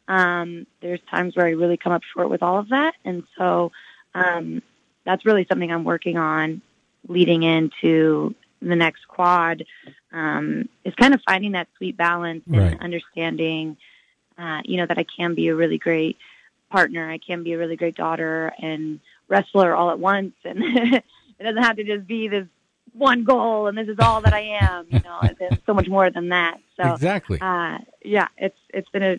um, there's times where I really come up short with all of that. And so um, that's really something I'm working on leading into the next quad, um, is kind of finding that sweet balance and right. understanding Uh, you know, that I can be a really great partner. I can be a really great daughter and wrestler all at once. And it doesn't have to just be this one goal and this is all that I am. You know, there's so much more than that. So, exactly. Uh, yeah, it's it's been a,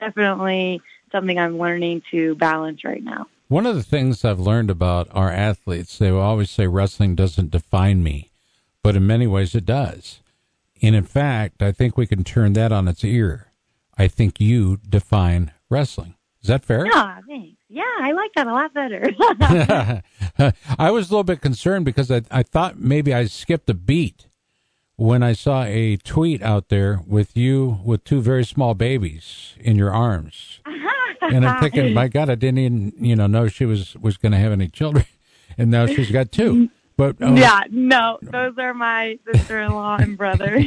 definitely something I'm learning to balance right now. One of the things I've learned about our athletes, they will always say wrestling doesn't define me, but in many ways it does. And in fact, I think we can turn that on its ear. I think you define wrestling. Is that fair? Yeah, thanks. Yeah, I like that a lot better. I was a little bit concerned because I, I thought maybe I skipped a beat when I saw a tweet out there with you with two very small babies in your arms. And I'm thinking, my God, I didn't even you know, know she was, was going to have any children. And now she's got two. But uh, yeah, no, those are my sister-in-law and brother.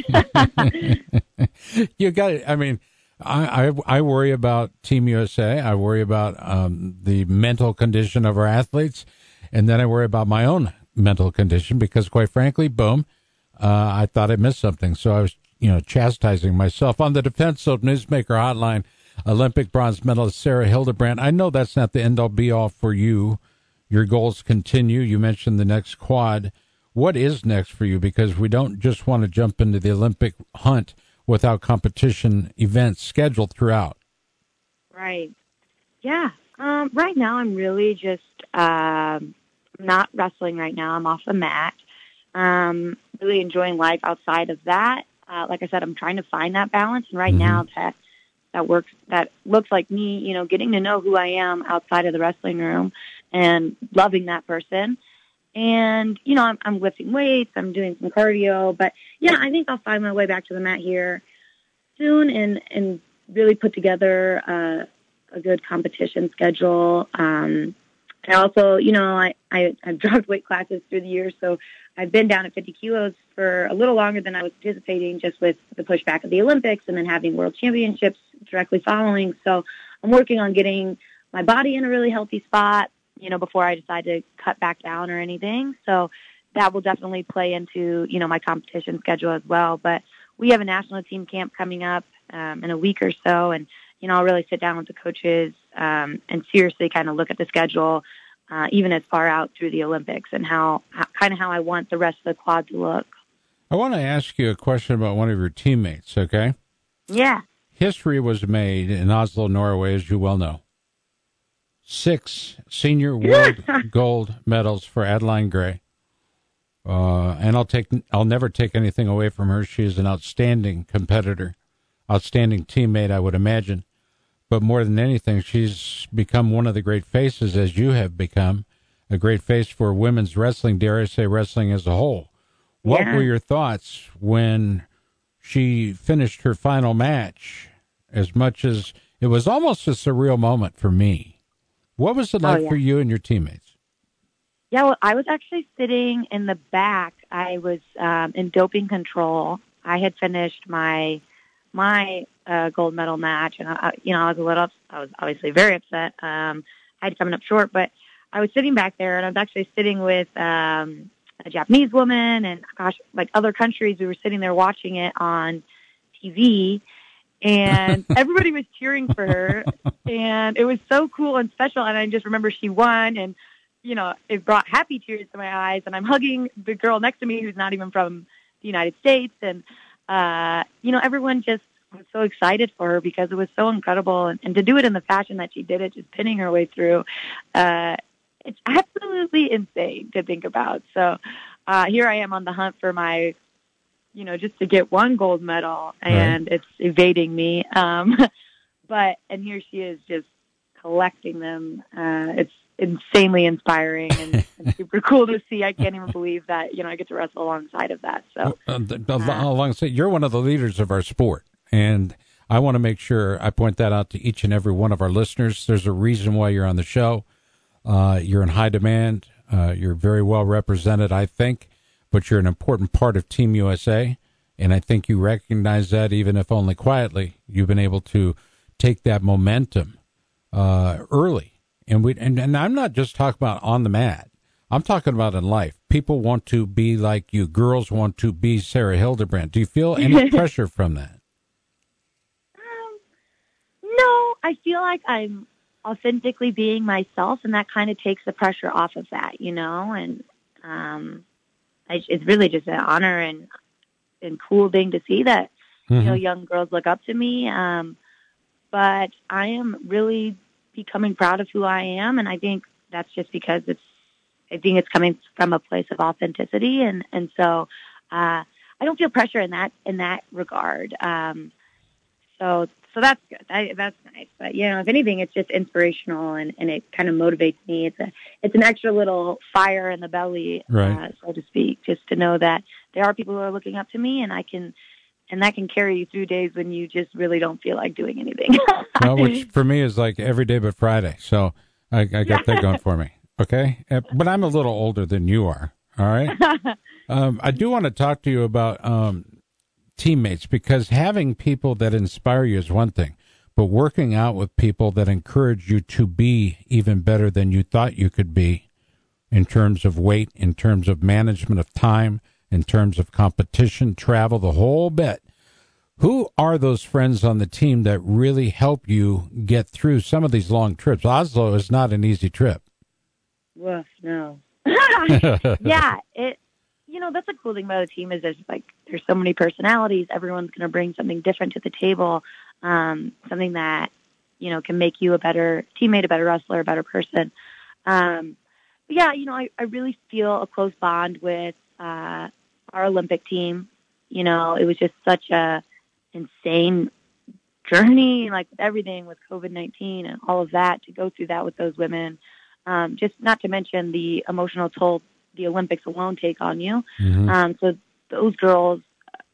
You got it. I mean... I, I I worry about Team U S A. I worry about um, the mental condition of our athletes. And then I worry about my own mental condition because, quite frankly, boom, uh, I thought I missed something. So I was, you know, chastising myself. On the Defense Soap Newsmaker Hotline, Olympic bronze medalist Sarah Hildebrandt. I know that's not the end-all be-all for you. Your goals continue. You mentioned the next quad. What is next for you? Because we don't just want to jump into the Olympic hunt without competition events scheduled throughout. Right. Yeah. Um, right now I'm really just uh, not wrestling right now. I'm off the mat. Um, really enjoying life outside of that. Uh, like I said, I'm trying to find that balance. And right mm-hmm. now that that works, that looks like me, you know, getting to know who I am outside of the wrestling room and loving that person. And, you know, I'm, I'm lifting weights, I'm doing some cardio, but yeah, I think I'll find my way back to the mat here soon and, and really put together uh, a good competition schedule. Um, I also, you know, I, I, I've dropped weight classes through the years, so I've been down at fifty kilos for a little longer than I was anticipating just with the pushback of the Olympics and then having world championships directly following. So I'm working on getting my body in a really healthy spot, you know, before I decide to cut back down or anything. So that will definitely play into, you know, my competition schedule as well. But we have a national team camp coming up um, in a week or so. And, you know, I'll really sit down with the coaches um, and seriously kind of look at the schedule, uh, even as far out through the Olympics and how, how kind of how I want the rest of the quad to look. I want to ask you a question about one of your teammates, okay? Yeah. History was made in Oslo, Norway, as you well know. Six senior world gold medals for Adeline Gray. Uh, and I'll take, I'll never take anything away from her. She is an outstanding competitor, outstanding teammate, I would imagine. But more than anything, she's become one of the great faces, as you have become, a great face for women's wrestling, dare I say wrestling as a whole. What yeah. were your thoughts when she finished her final match, as much as it was almost a surreal moment for me? What was it like oh, yeah. for you and your teammates? Yeah, well, I was actually sitting in the back. I was um, in doping control. I had finished my my uh, gold medal match, and I, you know, I was a little, I was obviously very upset. Um, I had come up short, but I was sitting back there, and I was actually sitting with um, a Japanese woman, and gosh, like other countries, we were sitting there watching it on T V. And everybody was cheering for her, and it was so cool and special. And I just remember she won, and, you know, it brought happy tears to my eyes. And I'm hugging the girl next to me who's not even from the United States. And, uh, you know, everyone just was so excited for her because it was so incredible. And, and to do it in the fashion that she did it, just pinning her way through, uh, it's absolutely insane to think about. So uh, here I am on the hunt for my, you know, just to get one gold medal, and right. It's evading me. Um, but, and here she is just collecting them. Uh, it's insanely inspiring and, and super cool to see. I can't even believe that, you know, I get to wrestle alongside of that. So uh, alongside, uh, you're one of the leaders of our sport. And I want to make sure I point that out to each and every one of our listeners. There's a reason why you're on the show. Uh, you're in high demand. Uh, you're very well represented, I think, but you're an important part of Team U S A. And I think you recognize that, even if only quietly, you've been able to take that momentum uh, early. And we and, and I'm not just talking about on the mat. I'm talking about in life. People want to be like you. Girls want to be Sarah Hildebrandt. Do you feel any pressure from that? Um, no, I feel like I'm authentically being myself, and that kind of takes the pressure off of that, you know, and um, I, it's really just an honor and and cool thing to see that, mm-hmm. you know, young girls look up to me. Um, but I am really becoming proud of who I am, and I think that's just because it's, I think it's coming from a place of authenticity, and, and so uh, I don't feel pressure in that in that regard. Um, so So that's good. I, that's nice. But, you know, if anything, it's just inspirational, and, and it kind of motivates me. It's a, it's an extra little fire in the belly, right. uh, so to speak, just to know that there are people who are looking up to me, and I can, and that can carry you through days when you just really don't feel like doing anything. Well, which for me is like every day but Friday. So I, I got that going for me. Okay. But I'm a little older than you are. All right. um, I do want to talk to you about, um, teammates, because having people that inspire you is one thing, but working out with people that encourage you to be even better than you thought you could be in terms of weight, in terms of management of time, in terms of competition, travel, the whole bit. Who are those friends on the team that really help you get through some of these long trips? Oslo is not an easy trip. Woof, no. Yeah, it, you know, that's a cool thing about the team is there's like, there's so many personalities. Everyone's going to bring something different to the table. Um, something that, you know, can make you a better teammate, a better wrestler, a better person. Um, but yeah, you know, I, I really feel a close bond with, uh, our Olympic team. You know, it was just such a insane journey, like with everything with COVID nineteen and all of that, to go through that with those women. Um, just not to mention the emotional toll the Olympics alone take on you. Mm-hmm. Um, so those girls,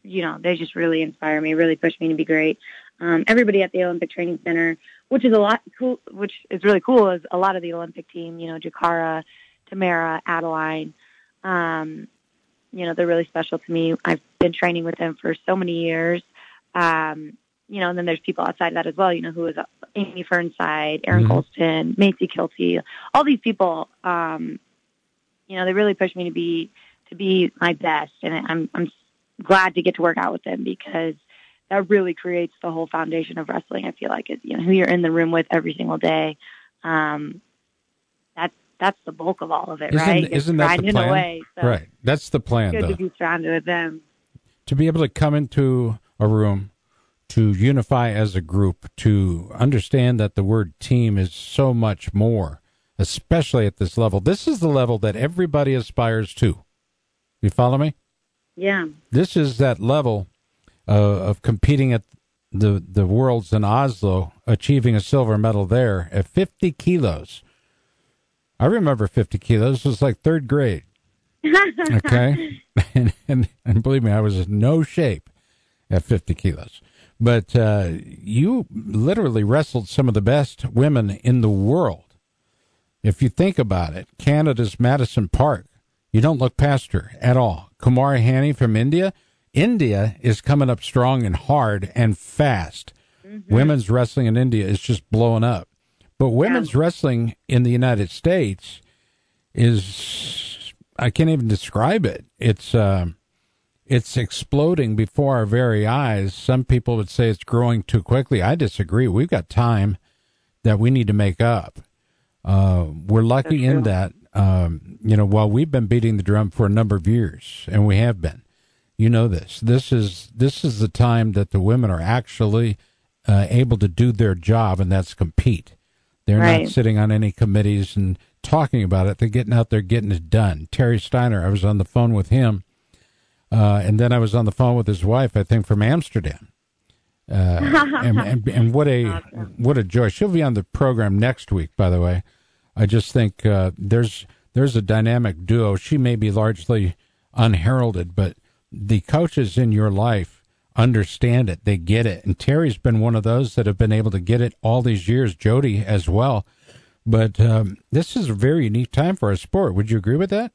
you know, they just really inspire me, really push me to be great. Um, everybody at the Olympic Training Center, which is a lot cool, which is really cool, is a lot of the Olympic team, you know, Jakara, Tamara, Adeline. Um, you know, they're really special to me. I've been training with them for so many years. Um, you know, and then there's people outside of that as well, you know, who is Amy Fernside, Erin mm-hmm. Colston, Macy Kilty, all these people, um, you know, they really push me to be, to be my best. And I'm, I'm glad to get to work out with them, because that really creates the whole foundation of wrestling. I feel like it's, you know, who you're in the room with every single day. Um, that's, that's the bulk of all of it, isn't, right? Isn't that the plan? Away, so right. That's the plan, good though. Good to be surrounded with them. To be able to come into a room, to unify as a group, to understand that the word team is so much more, especially at this level. This is the level that everybody aspires to. You follow me? Yeah. This is that level uh, of competing at the, the Worlds in Oslo, achieving a silver medal there at fifty kilos. I remember fifty kilos. It was like third grade. Okay? and, and, and believe me, I was in no shape at fifty kilos. But uh, you literally wrestled some of the best women in the world. If you think about it, Canada's Madison Park. You don't look past her at all. Kumari Hani from India. India is coming up strong and hard and fast. Mm-hmm. Women's wrestling in India is just blowing up. But women's yeah. wrestling in the United States is, I can't even describe it. It's uh, it's exploding before our very eyes. Some people would say it's growing too quickly. I disagree. We've got time that we need to make up. Uh, we're lucky That's in true. that. Um, you know, while we've been beating the drum for a number of years, and we have been, You know this. This is this is the time that the women are actually uh, able to do their job, and that's compete. They're right. not sitting on any committees and talking about it. They're getting out there, getting it done. Terry Steiner, I was on the phone with him, uh, and then I was on the phone with his wife, I think, from Amsterdam. Uh, and, and, and what a awesome. what a joy. She'll be on the program next week, by the way. I just think uh, there's there's a dynamic duo. She may be largely unheralded, but the coaches in your life understand it. They get it. And Terry's been one of those that have been able to get it all these years, Jody as well. But um, this is a very unique time for our sport. Would you agree with that?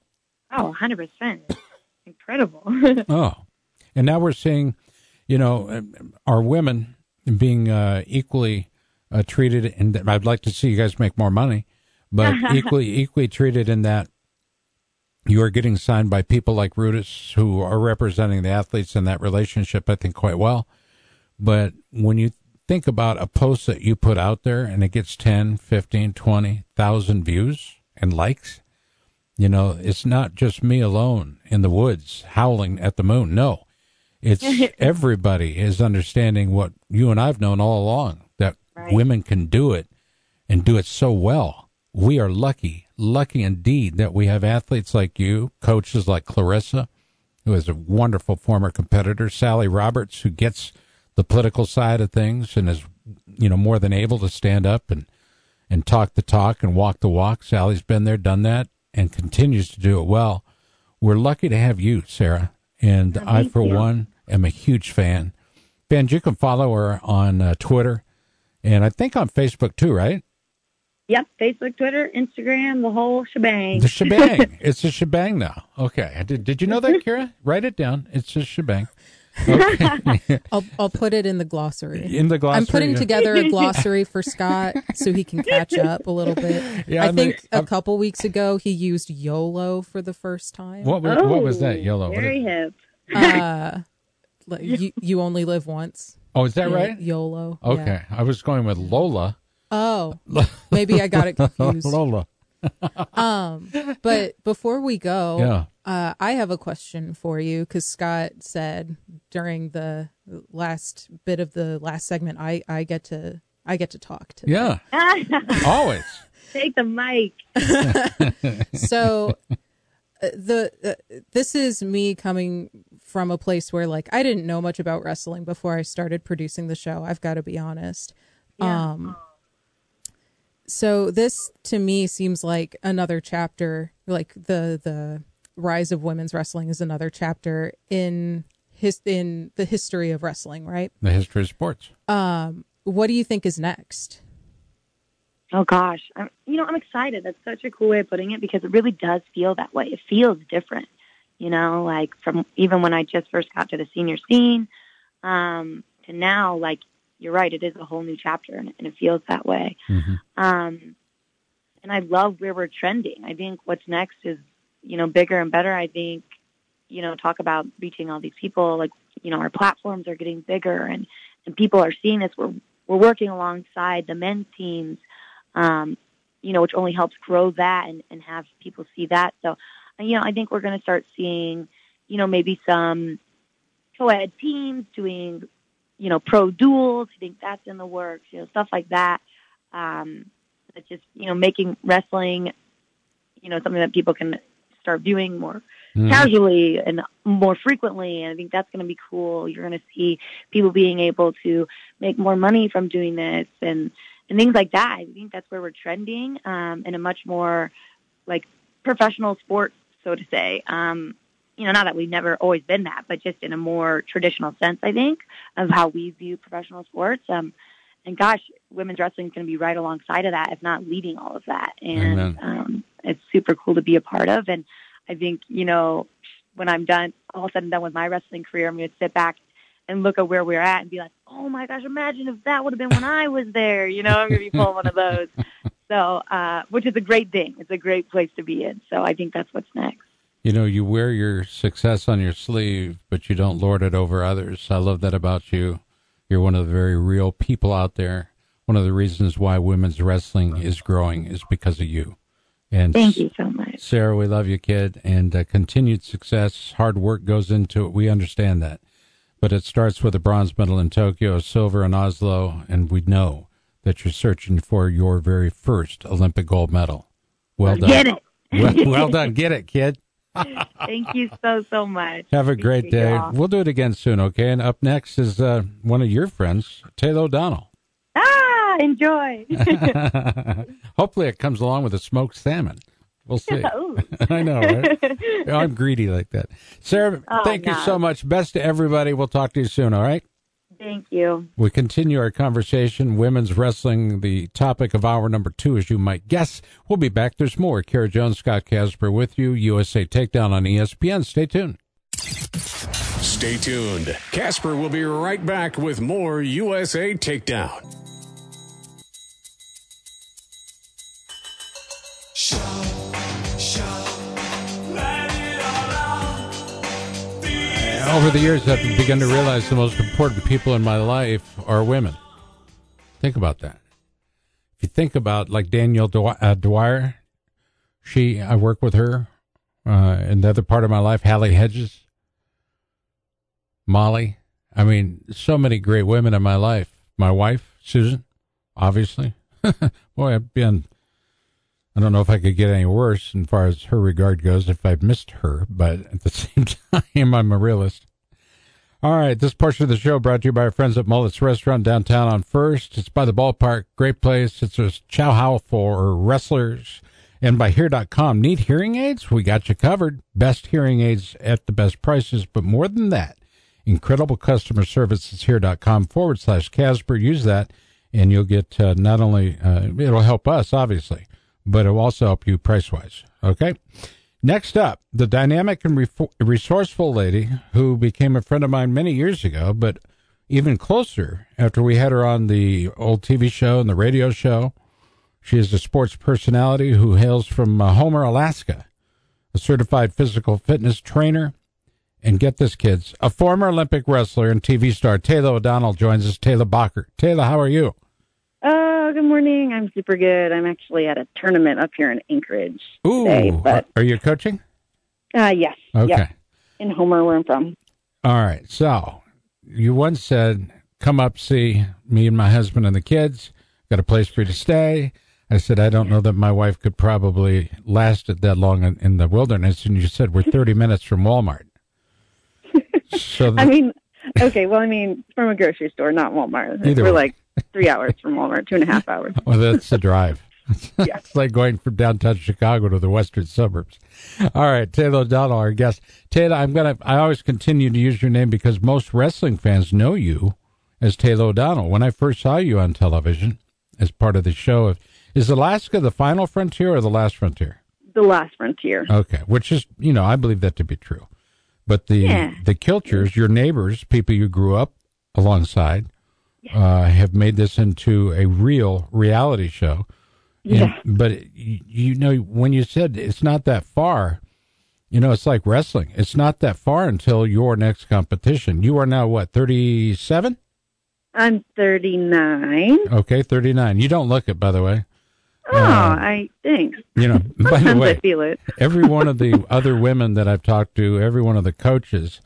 Oh, one hundred percent. Incredible. Oh, and now we're seeing, you know, our women being uh, equally uh, treated. And I'd like to see you guys make more money, but equally equally treated in that you are getting signed by people like Rudis, who are representing the athletes in that relationship, I think, quite well. But when you think about a post that you put out there and it gets ten, fifteen, twenty thousand views and likes, you know, it's not just me alone in the woods howling at the moon. No, it's everybody is understanding what you and I've known all along, that right. women can do it and do it so well. We are lucky, lucky indeed that we have athletes like you, coaches like Clarissa, who is a wonderful former competitor, Sally Roberts, who gets the political side of things and is, you know, more than able to stand up and, and talk the talk and walk the walk. Sally's been there, done that, and continues to do it well. We're lucky to have you, Sarah, and oh, I, for you. one, am a huge fan. Ben, you can follow her on uh, Twitter, and I think on Facebook too, right? Yep, Facebook, Twitter, Instagram, the whole shebang. The shebang. It's a shebang now. Okay. Did, did you know that, Kira? Write it down. It's a shebang. Okay. I'll, I'll put it in the glossary. In the glossary. I'm putting yeah. together a glossary for Scott so he can catch up a little bit. Yeah, I I'm think a, a couple weeks ago he used YOLO for the first time. What was, oh, what was that, YOLO? Very hip. Uh, you, you only live once. Oh, is that y- right? YOLO. Okay. Yeah. I was going with Lola. Oh, maybe I got it confused. Lola. um, but before we go, yeah. uh, I have a question for you, because Scott said during the last bit of the last segment, I, I get to I get to talk to. Yeah, always take the mic. So uh, the uh, this is me coming from a place where, like, I didn't know much about wrestling before I started producing the show. I've got to be honest. Yeah. Um. So this, to me, seems like another chapter, like the the rise of women's wrestling is another chapter in his in the history of wrestling, right? The history of sports. Um, what do you think is next? Oh, gosh. I'm, you know, I'm excited. That's such a cool way of putting it, because it really does feel that way. It feels different, you know, like from even when I just first got to the senior scene um, to now, like, you're right. It is a whole new chapter, and it feels that way. Mm-hmm. Um, and I love where we're trending. I think what's next is, you know, bigger and better. I think, you know, talk about reaching all these people. Like, you know, our platforms are getting bigger, and, and people are seeing this. We're we're working alongside the men's teams, um, you know, which only helps grow that and, and have people see that. So, you know, I think we're going to start seeing, you know, maybe some co-ed teams doing, you know, pro duels. I think that's in the works, you know, stuff like that. Um, but just, you know, making wrestling, you know, something that people can start viewing more mm. casually and more frequently. And I think that's going to be cool. You're going to see people being able to make more money from doing this and, and things like that. I think that's where we're trending, um, in a much more like professional sport, so to say. Um, You know, not that we've never always been that, but just in a more traditional sense, I think, of how we view professional sports. Um, and gosh, women's wrestling is going to be right alongside of that, if not leading all of that. And um, it's super cool to be a part of. And I think, you know, when I'm done, all said and done with my wrestling career, I'm going to sit back and look at where we're at and be like, oh my gosh, imagine if that would have been when I was there. You know, I'm going to be pulling one of those. So, uh, which is a great thing. It's a great place to be in. So I think that's what's next. You know, you wear your success on your sleeve, but you don't lord it over others. I love that about you. You're one of the very real people out there. One of the reasons why women's wrestling is growing is because of you. And thank you so much. Sarah, we love you, kid, and uh, continued success. Hard work goes into it. We understand that. But it starts with a bronze medal in Tokyo, a silver in Oslo, and we know that you're searching for your very first Olympic gold medal. Well done. Get it. well, well done. Get it, kid. Thank you so, so much. Have a Appreciate great day. Y'all. We'll do it again soon, okay? And up next is uh, one of your friends, Taylor O'Donnell. Ah, enjoy. Hopefully it comes along with a smoked salmon. We'll see. I know, right? I'm greedy like that. Sarah, oh, thank no. you so much. Best to everybody. We'll talk to you soon, all right? Thank you. We continue our conversation. Women's wrestling, the topic of hour number two, as you might guess. We'll be back. There's more. Kira Jones, Scott Casper with you. U S A Takedown on E S P N. Stay tuned. Stay tuned. Casper will be right back with more U S A Takedown. Over the years, I've begun to realize the most important people in my life are women. Think about that. If you think about, like, Danielle Dw- uh, Dwyer, she, I work with her uh, in the other part of my life, Hallie Hedges, Molly. I mean, so many great women in my life. My wife, Susan, obviously. Boy, I've been, I don't know if I could get any worse as far as her regard goes if I've missed her, but at the same time, I'm a realist. All right, this portion of the show brought to you by our friends at Mullet's Restaurant downtown on First. It's by the ballpark. Great place. It's a chow how for wrestlers. And by Here dot com. Need hearing aids? We got you covered. Best hearing aids at the best prices, but more than that, incredible customer service is Here dot com forward slash Casper. Use that, and you'll get uh, not only, uh, it'll help us, obviously, but it will also help you price-wise, okay? Next up, the dynamic and refor- resourceful lady who became a friend of mine many years ago, but even closer after we had her on the old T V show and the radio show. She is a sports personality who hails from uh, Homer, Alaska, a certified physical fitness trainer, and get this, kids, a former Olympic wrestler and T V star. Taylor O'Donnell joins us, Taylor Bacher. Taylor, how are you? Oh, good morning. I'm super good. I'm actually at a tournament up here in Anchorage. Ooh, today, but... are you coaching? Uh, yes. Okay. Yep. In Homer, where I'm from. All right. So you once said, come up, see me and my husband and the kids. Got a place for you to stay. I said, I don't know that my wife could probably last it that long in, in the wilderness. And you said, we're thirty minutes from Walmart. So the... I mean, okay. Well, I mean, from a grocery store, not Walmart. Either we're way. Like... Three hours from Walmart, two and a half hours. Well, that's the drive. Yeah. It's like going from downtown Chicago to the western suburbs. All right, Taylor O'Donnell, our guest. Taylor, I'm gonna. I always continue to use your name because most wrestling fans know you as Taylor O'Donnell. When I first saw you on television as part of the show, of, is Alaska the final frontier or the last frontier? The last frontier. Okay, which is, you know, I believe that to be true. But the yeah. the Kilchers, your neighbors, people you grew up alongside. Uh, have made this into a real reality show. And, yeah. But, it, you, you know, when you said it's not that far, you know, it's like wrestling. It's not that far until your next competition. You are now, what, thirty-seven? I'm thirty-nine. Okay, thirty-nine. You don't look it, by the way. Oh, um, I think. You know, by the way, I feel it. Every one of the other women that I've talked to, every one of the coaches,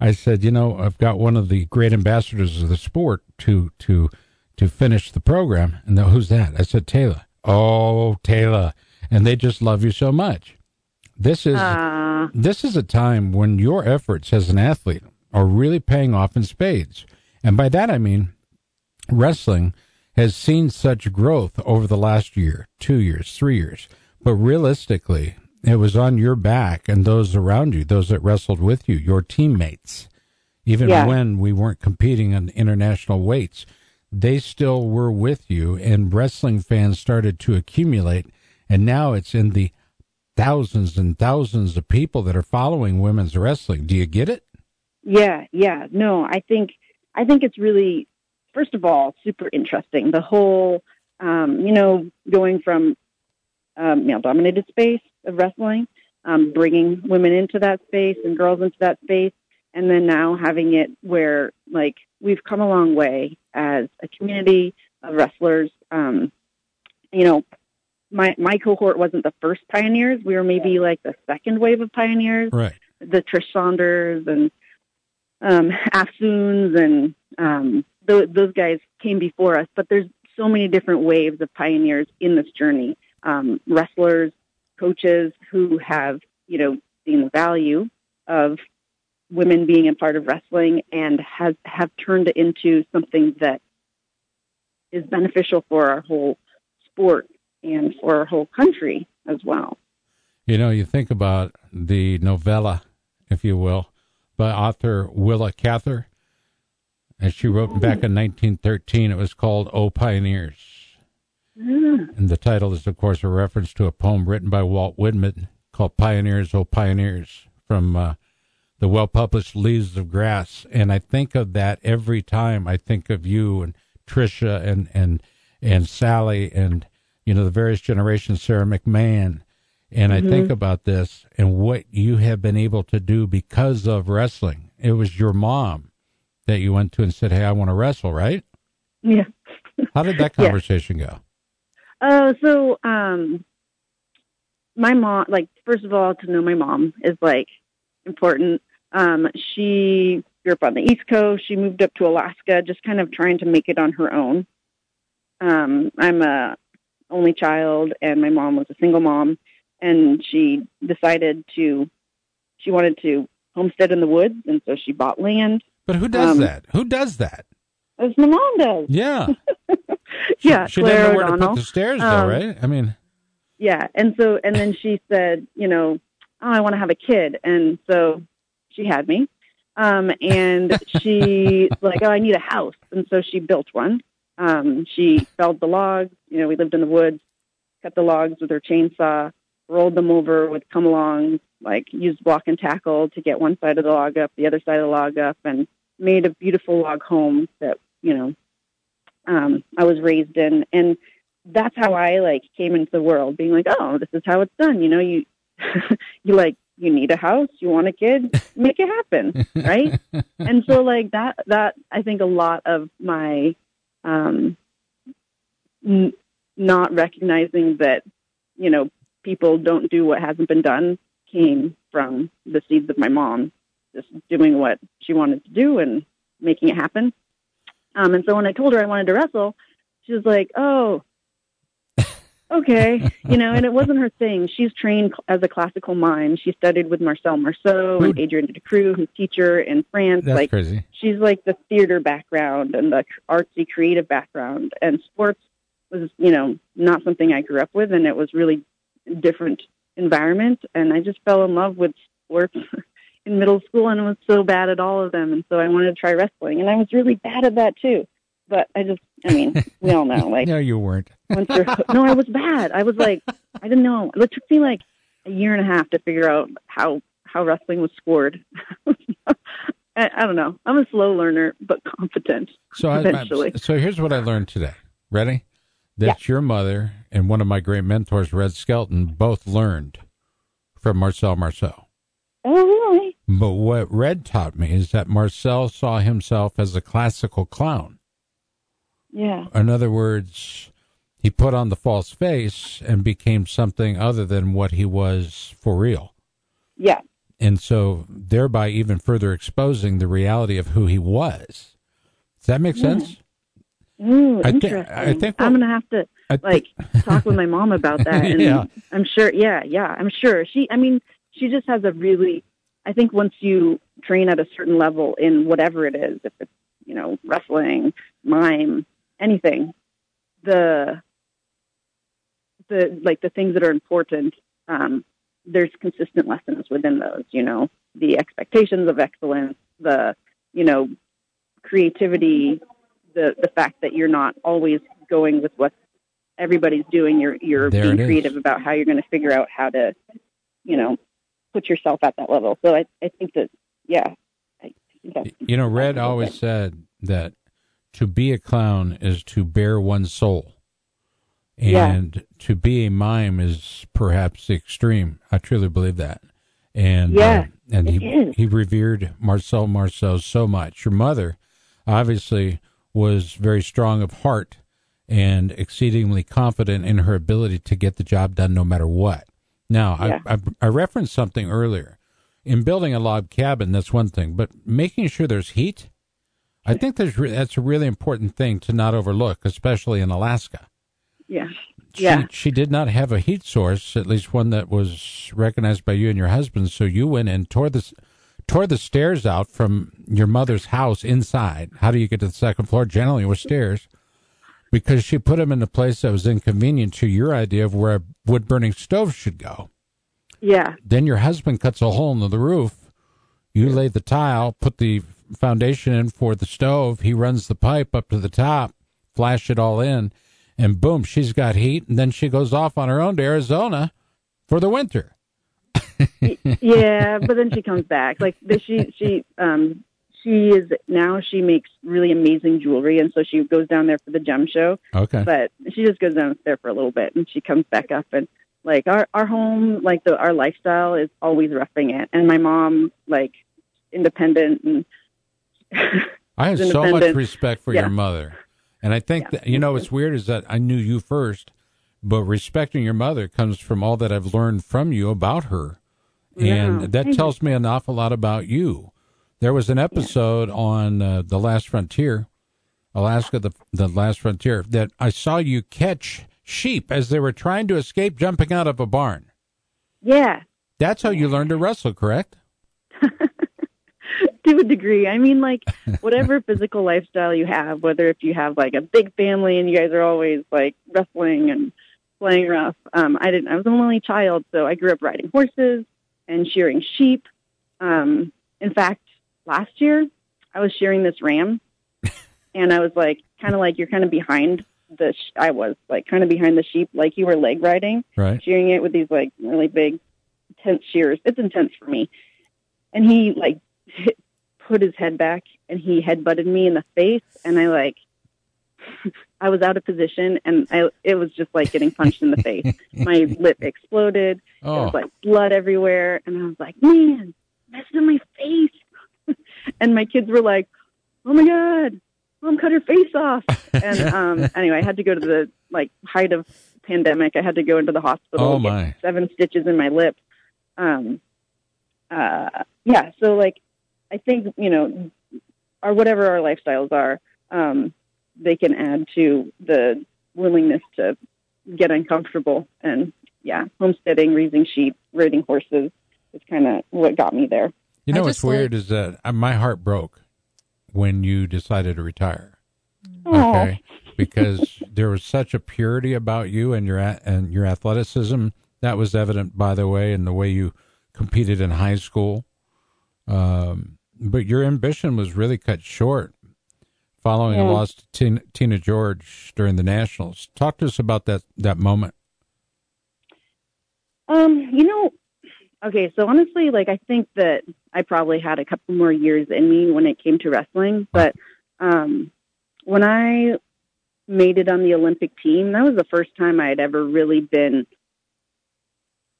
I said, you know, I've got one of the great ambassadors of the sport to to to finish the program. And the, who's that? I said, Taylor. Oh, Taylor. And they just love you so much. This is uh, this is a time when your efforts as an athlete are really paying off in spades. And by that, I mean, wrestling has seen such growth over the last year, two years, three years. But realistically, it was on your back and those around you, those that wrestled with you, your teammates, even yeah. when we weren't competing in international weights, they still were with you, and wrestling fans started to accumulate. And now it's in the thousands and thousands of people that are following women's wrestling. Do you get it? Yeah. Yeah. No, I think, I think it's really, first of all, super interesting. The whole, um, you know, going from um, male dominated space of wrestling, um, bringing women into that space and girls into that space. And then now having it where, like, we've come a long way as a community of wrestlers, um, you know, my, my cohort wasn't the first pioneers. We were maybe like the second wave of pioneers, right? The Trish Saunders and um, Afsoons and um, th- those guys came before us. But there's so many different waves of pioneers in this journey. Um, wrestlers, coaches who have, you know, seen the value of women being a part of wrestling and has have turned it into something that is beneficial for our whole sport and for our whole country as well. You know, you think about the novella, if you will, by author Willa Cather, and she wrote back in nineteen thirteen, it was called O Pioneers. Mm. And the title is, of course, a reference to a poem written by Walt Whitman called Pioneers, O Pioneers, from uh, the well-published Leaves of Grass. And I think of that every time I think of you and Tricia and, and, and Sally and, you know, the various generations, Sarah McMahon. And mm-hmm. I think about this and what you have been able to do because of wrestling. It was your mom that you went to and said, hey, I want to wrestle, right? Yeah. How did that conversation yeah. go? Oh, uh, so um, my mom, like, first of all, to know my mom is, like, important. Um, she grew up on the East Coast. She moved up to Alaska, just kind of trying to make it on her own. Um, I'm a only child, and my mom was a single mom. And she decided to, she wanted to homestead in the woods, and so she bought land. But who does um, that? Who does that? As my mom does. Yeah. yeah, she, she Claire didn't know where O'Donnell. To put the stairs, though, um, right? I mean. Yeah, and so, and then she said, you know, oh, I want to have a kid. And so she had me. Um, and she's like, oh, I need a house. And so she built one. Um, she felled the logs. You know, we lived in the woods, cut the logs with her chainsaw, rolled them over with come along, like used block and tackle to get one side of the log up, the other side of the log up, and made a beautiful log home that, you know, um, I was raised in. And that's how I like came into the world, being like, oh, this is how it's done. You know, you, you like, you need a house, you want a kid, make it happen. Right. And so like that, that I think a lot of my, um, n- not recognizing that, you know, people don't do what hasn't been done came from the seeds of my mom just doing what she wanted to do and making it happen. Um, and so when I told her I wanted to wrestle, she was like, oh, okay. You know, and it wasn't her thing. She's trained as a classical mime. She studied with Marcel Marceau and Adrienne Ducroux, who's teacher in France. That's like crazy. She's like the theater background and the artsy creative background, and sports was, you know, not something I grew up with. And it was really different environment, and I just fell in love with sports in middle school, and was so bad at all of them, and so I wanted to try wrestling, and I was really bad at that too. But I just, I mean, we all know, like, no, you weren't. Once you're, no, I was bad. I was like, I didn't know. It took me like a year and a half to figure out how how wrestling was scored. I, I don't know. I'm a slow learner, but competent. So I, eventually, so here's what I learned today. Ready? That yeah. your mother and one of my great mentors, Red Skelton, both learned from Marcel Marceau. Oh, really? But what Red taught me is that Marcel saw himself as a classical clown. Yeah. In other words, he put on the false face and became something other than what he was for real. Yeah. And so thereby even further exposing the reality of who he was. Does that make yeah. sense? Ooh, I interesting. Th- I think I'm going to have to th- like talk with my mom about that. And yeah. I'm sure. Yeah. Yeah. I'm sure she, I mean, she just has a really, I think once you train at a certain level in whatever it is, if it's, you know, wrestling, mime, anything, the, the, like the things that are important, um, there's consistent lessons within those, you know, the expectations of excellence, the, you know, creativity, The, the fact that you're not always going with what everybody's doing, you're you're there being creative about how you're going to figure out how to, you know, put yourself at that level. So I, I think that, yeah. I think that's, you know, Red always thing. said that to be a clown is to bare one's soul. And yeah. to be a mime is perhaps the extreme. I truly believe that. And yeah, um, and he is. He revered Marcel Marceau so much. Your mother, obviously, was very strong of heart and exceedingly confident in her ability to get the job done no matter what. Now, yeah. I, I, I referenced something earlier. In building a log cabin, that's one thing, but making sure there's heat, I think there's re- that's a really important thing to not overlook, especially in Alaska. Yeah. She, yeah. she did not have a heat source, at least one that was recognized by you and your husband, so you went and tore the, tore the stairs out from your mother's house inside. How do you get to the second floor? Generally with stairs, because she put them in a place that was inconvenient to your idea of where a wood-burning stove should go. Yeah. Then your husband cuts a hole in the roof. You lay the tile, put the foundation in for the stove. He runs the pipe up to the top, flash it all in, and boom, she's got heat. And then she goes off on her own to Arizona for the winter. Yeah, but then she comes back. Like she, she, um, she is now. She makes really amazing jewelry, and so she goes down there for the gem show. Okay, but she just goes down there for a little bit, and she comes back up. And like our our home, like the our lifestyle is always roughing it. And my mom, like, independent and. I have so much respect for yeah. your mother. And I think yeah. that, you know, what's weird is that I knew you first, but respecting your mother comes from all that I've learned from you about her. And yeah. that tells me an awful lot about you. There was an episode yeah. on uh, The Last Frontier, Alaska, the, the Last Frontier, that I saw you catch sheep as they were trying to escape jumping out of a barn. Yeah. That's how you learned to wrestle, correct? To a degree. I mean, like, whatever physical lifestyle you have, whether if you have like a big family and you guys are always like wrestling and playing rough. Um, I didn't, I was an only child. So I grew up riding horses and shearing sheep. Um, in fact, last year I was shearing this ram and I was like, kind of like, you're kind of behind the, sh- I was like kind of behind the sheep. Like you were leg riding, right. shearing it with these like really big intense shears. It's intense for me. And he like, put his head back and he headbutted me in the face and I like I was out of position and I it was just like getting punched in the face. My lip exploded. Oh. There was like blood everywhere and I was like, man, that's in my face. And my kids were like, oh my god, mom cut her face off. And um anyway, I had to go to the like height of pandemic, I had to go into the hospital oh, and get my. seven stitches in my lip. Um uh yeah, so like I think, you know, or whatever our lifestyles are, um, they can add to the willingness to get uncomfortable. And, yeah, homesteading, raising sheep, raiding horses is kind of what got me there. You know what's weird is that my heart broke when you decided to retire. Aww. Okay, because there was such a purity about you and your and your athleticism. That was evident, by the way, in the way you competed in high school. Um But your ambition was really cut short following yeah. a loss to Tina, Tina George during the Nationals. Talk to us about that, that moment. Um, you know, okay, so honestly, like, I think that I probably had a couple more years in me when it came to wrestling. But um, when I made it on the Olympic team, that was the first time I had ever really been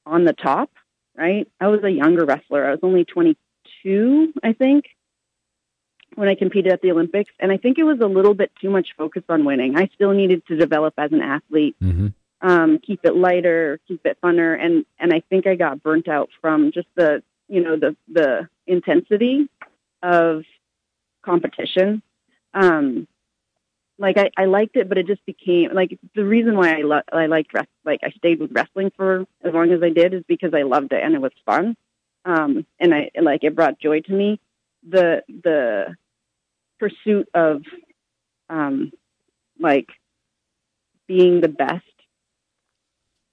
on the top, right? I was a younger wrestler. I was only twenty-two. I think, when I competed at the Olympics. And I think it was a little bit too much focus on winning. I still needed to develop as an athlete, mm-hmm. um, keep it lighter, keep it funner. And, and I think I got burnt out from just the, you know, the, the intensity of competition. Um, like I, I liked it, but it just became like the reason why I, lo- I liked rest- like I stayed with wrestling for as long as I did is because I loved it and it was fun. Um, and I like it brought joy to me. The the pursuit of um, like being the best,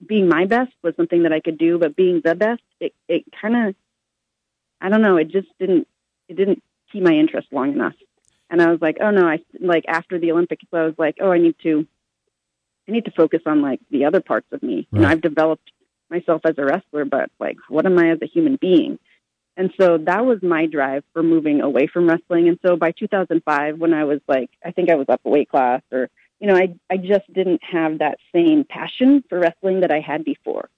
being my best was something that I could do, but being the best, it, it kind of, I don't know, it just didn't it didn't keep my interest long enough. And I was like, oh no, I like after the Olympics, I was like, oh, I need to I need to focus on like the other parts of me. Right. You know, I've developed myself as a wrestler, but like, what am I as a human being? And so that was my drive for moving away from wrestling. And so by two thousand five, when I was like, I think I was up a weight class or, you know, I, I just didn't have that same passion for wrestling that I had before.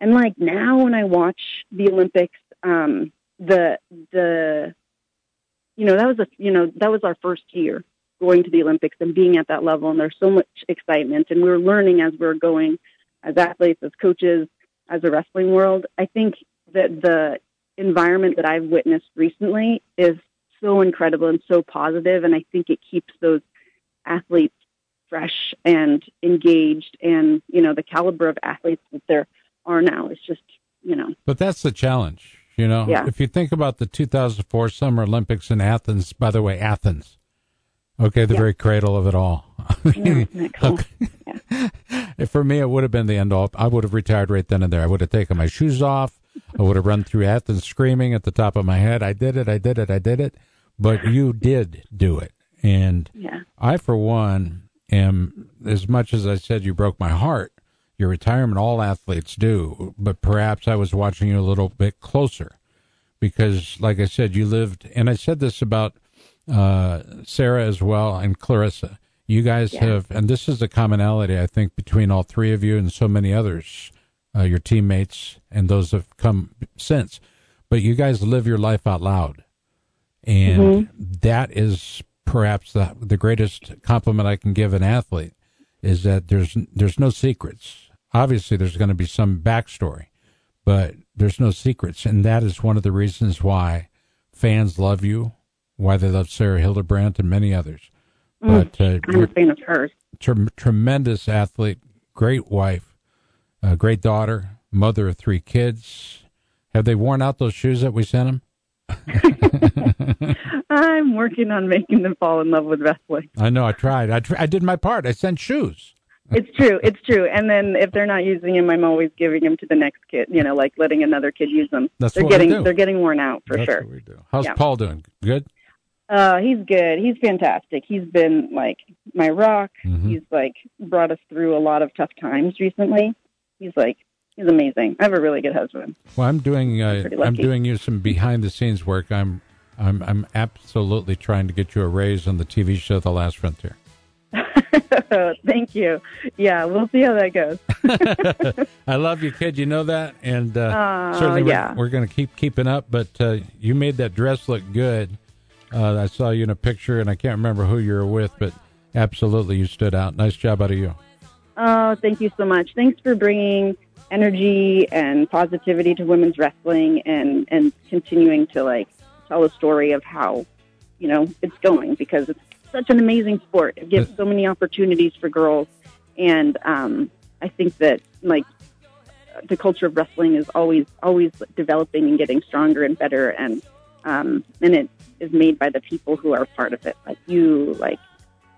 And like now when I watch the Olympics, um, the, the, you know, that was a, you know, that was our first year. going to the Olympics and being at that level. And there's so much excitement, and we're learning as we're going, as athletes, as coaches, as a wrestling world. I think that the environment that I've witnessed recently is so incredible and so positive, and I think it keeps those athletes fresh and engaged. And, you know, the caliber of athletes that there are now is just, you know. But that's the challenge, you know. Yeah. If you think about the two thousand four Summer Olympics in Athens, by the way, Athens, okay, the yeah. very cradle of it all. Yeah, cool? Okay. Yeah. For me, it would have been the end all. I would have retired right then and there. I would have taken my shoes off. I would have run through Athens screaming at the top of my head, I did it, I did it, I did it. But you did do it. And yeah. I, for one, am, as much as I said you broke my heart, your retirement, all athletes do, but perhaps I was watching you a little bit closer because, like I said, you lived, and I said this about uh, Sarah as well and Clarissa. You guys yeah. have, and this is a commonality, I think, between all three of you and so many others, Uh, your teammates and those have come since, but you guys live your life out loud. And mm-hmm. that is perhaps the, the greatest compliment I can give an athlete is that there's, there's no secrets. Obviously there's going to be some backstory, but there's no secrets. And that is one of the reasons why fans love you, why they love Sarah Hildebrandt and many others. Mm, but uh, I'm a fan of hers. Tre- tremendous athlete, great wife. Uh, great daughter, mother of three kids. Have they worn out those shoes that we sent them? I'm working on making them fall in love with wrestling. I know. I tried. I, tr- I did my part. I sent shoes. It's true. It's true. And then if they're not using them, I'm always giving them to the next kid, you know, like letting another kid use them. That's they're what getting, we do. They're getting worn out for That's sure. What we do. How's yeah. Paul doing? Good? Uh, he's good. He's fantastic. He's been like my rock. Mm-hmm. He's like brought us through a lot of tough times recently. He's like, he's amazing. I have a really good husband. Well, I'm doing, uh, I'm, I'm doing you some behind the scenes work. I'm, I'm, I'm absolutely trying to get you a raise on the T V show, The Last Frontier. Thank you. Yeah. We'll see how that goes. I love you, kid. You know that. And, uh, uh certainly yeah. we're, we're going to keep keeping up, but, uh, you made that dress look good. Uh, I saw you in a picture and I can't remember who you were with, but absolutely you stood out. Nice job out of you. Oh, thank you so much. Thanks for bringing energy and positivity to women's wrestling and, and continuing to, like, tell a story of how, you know, it's going because it's such an amazing sport. It gives so many opportunities for girls. And um, I think that, like, the culture of wrestling is always, always developing and getting stronger and better. And, um, and it is made by the people who are part of it, like you, like,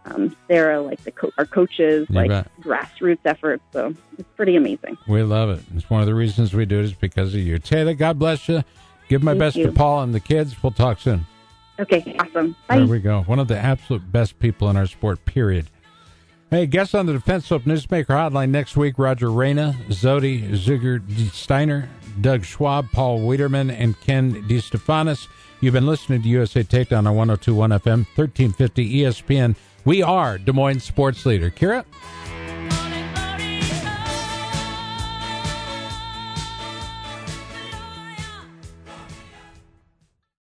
Um, Sarah, like the co- our coaches, you like bet. Grassroots efforts. So it's pretty amazing. We love it. It's one of the reasons we do it is because of you. Taylor, God bless you. Give my Thank best you. To Paul and the kids. We'll talk soon. Okay, awesome. Bye. There we go. One of the absolute best people in our sport, period. Hey, guests on the Defense Soap Newsmaker Hotline next week, Roger Reyna, Zodi Zuger Steiner, Doug Schwab, Paul Wiederman, and Ken DeStefanis. You've been listening to U S A Takedown on one oh two point one F M, thirteen fifty E S P N. We are Des Moines sports leader. Kira?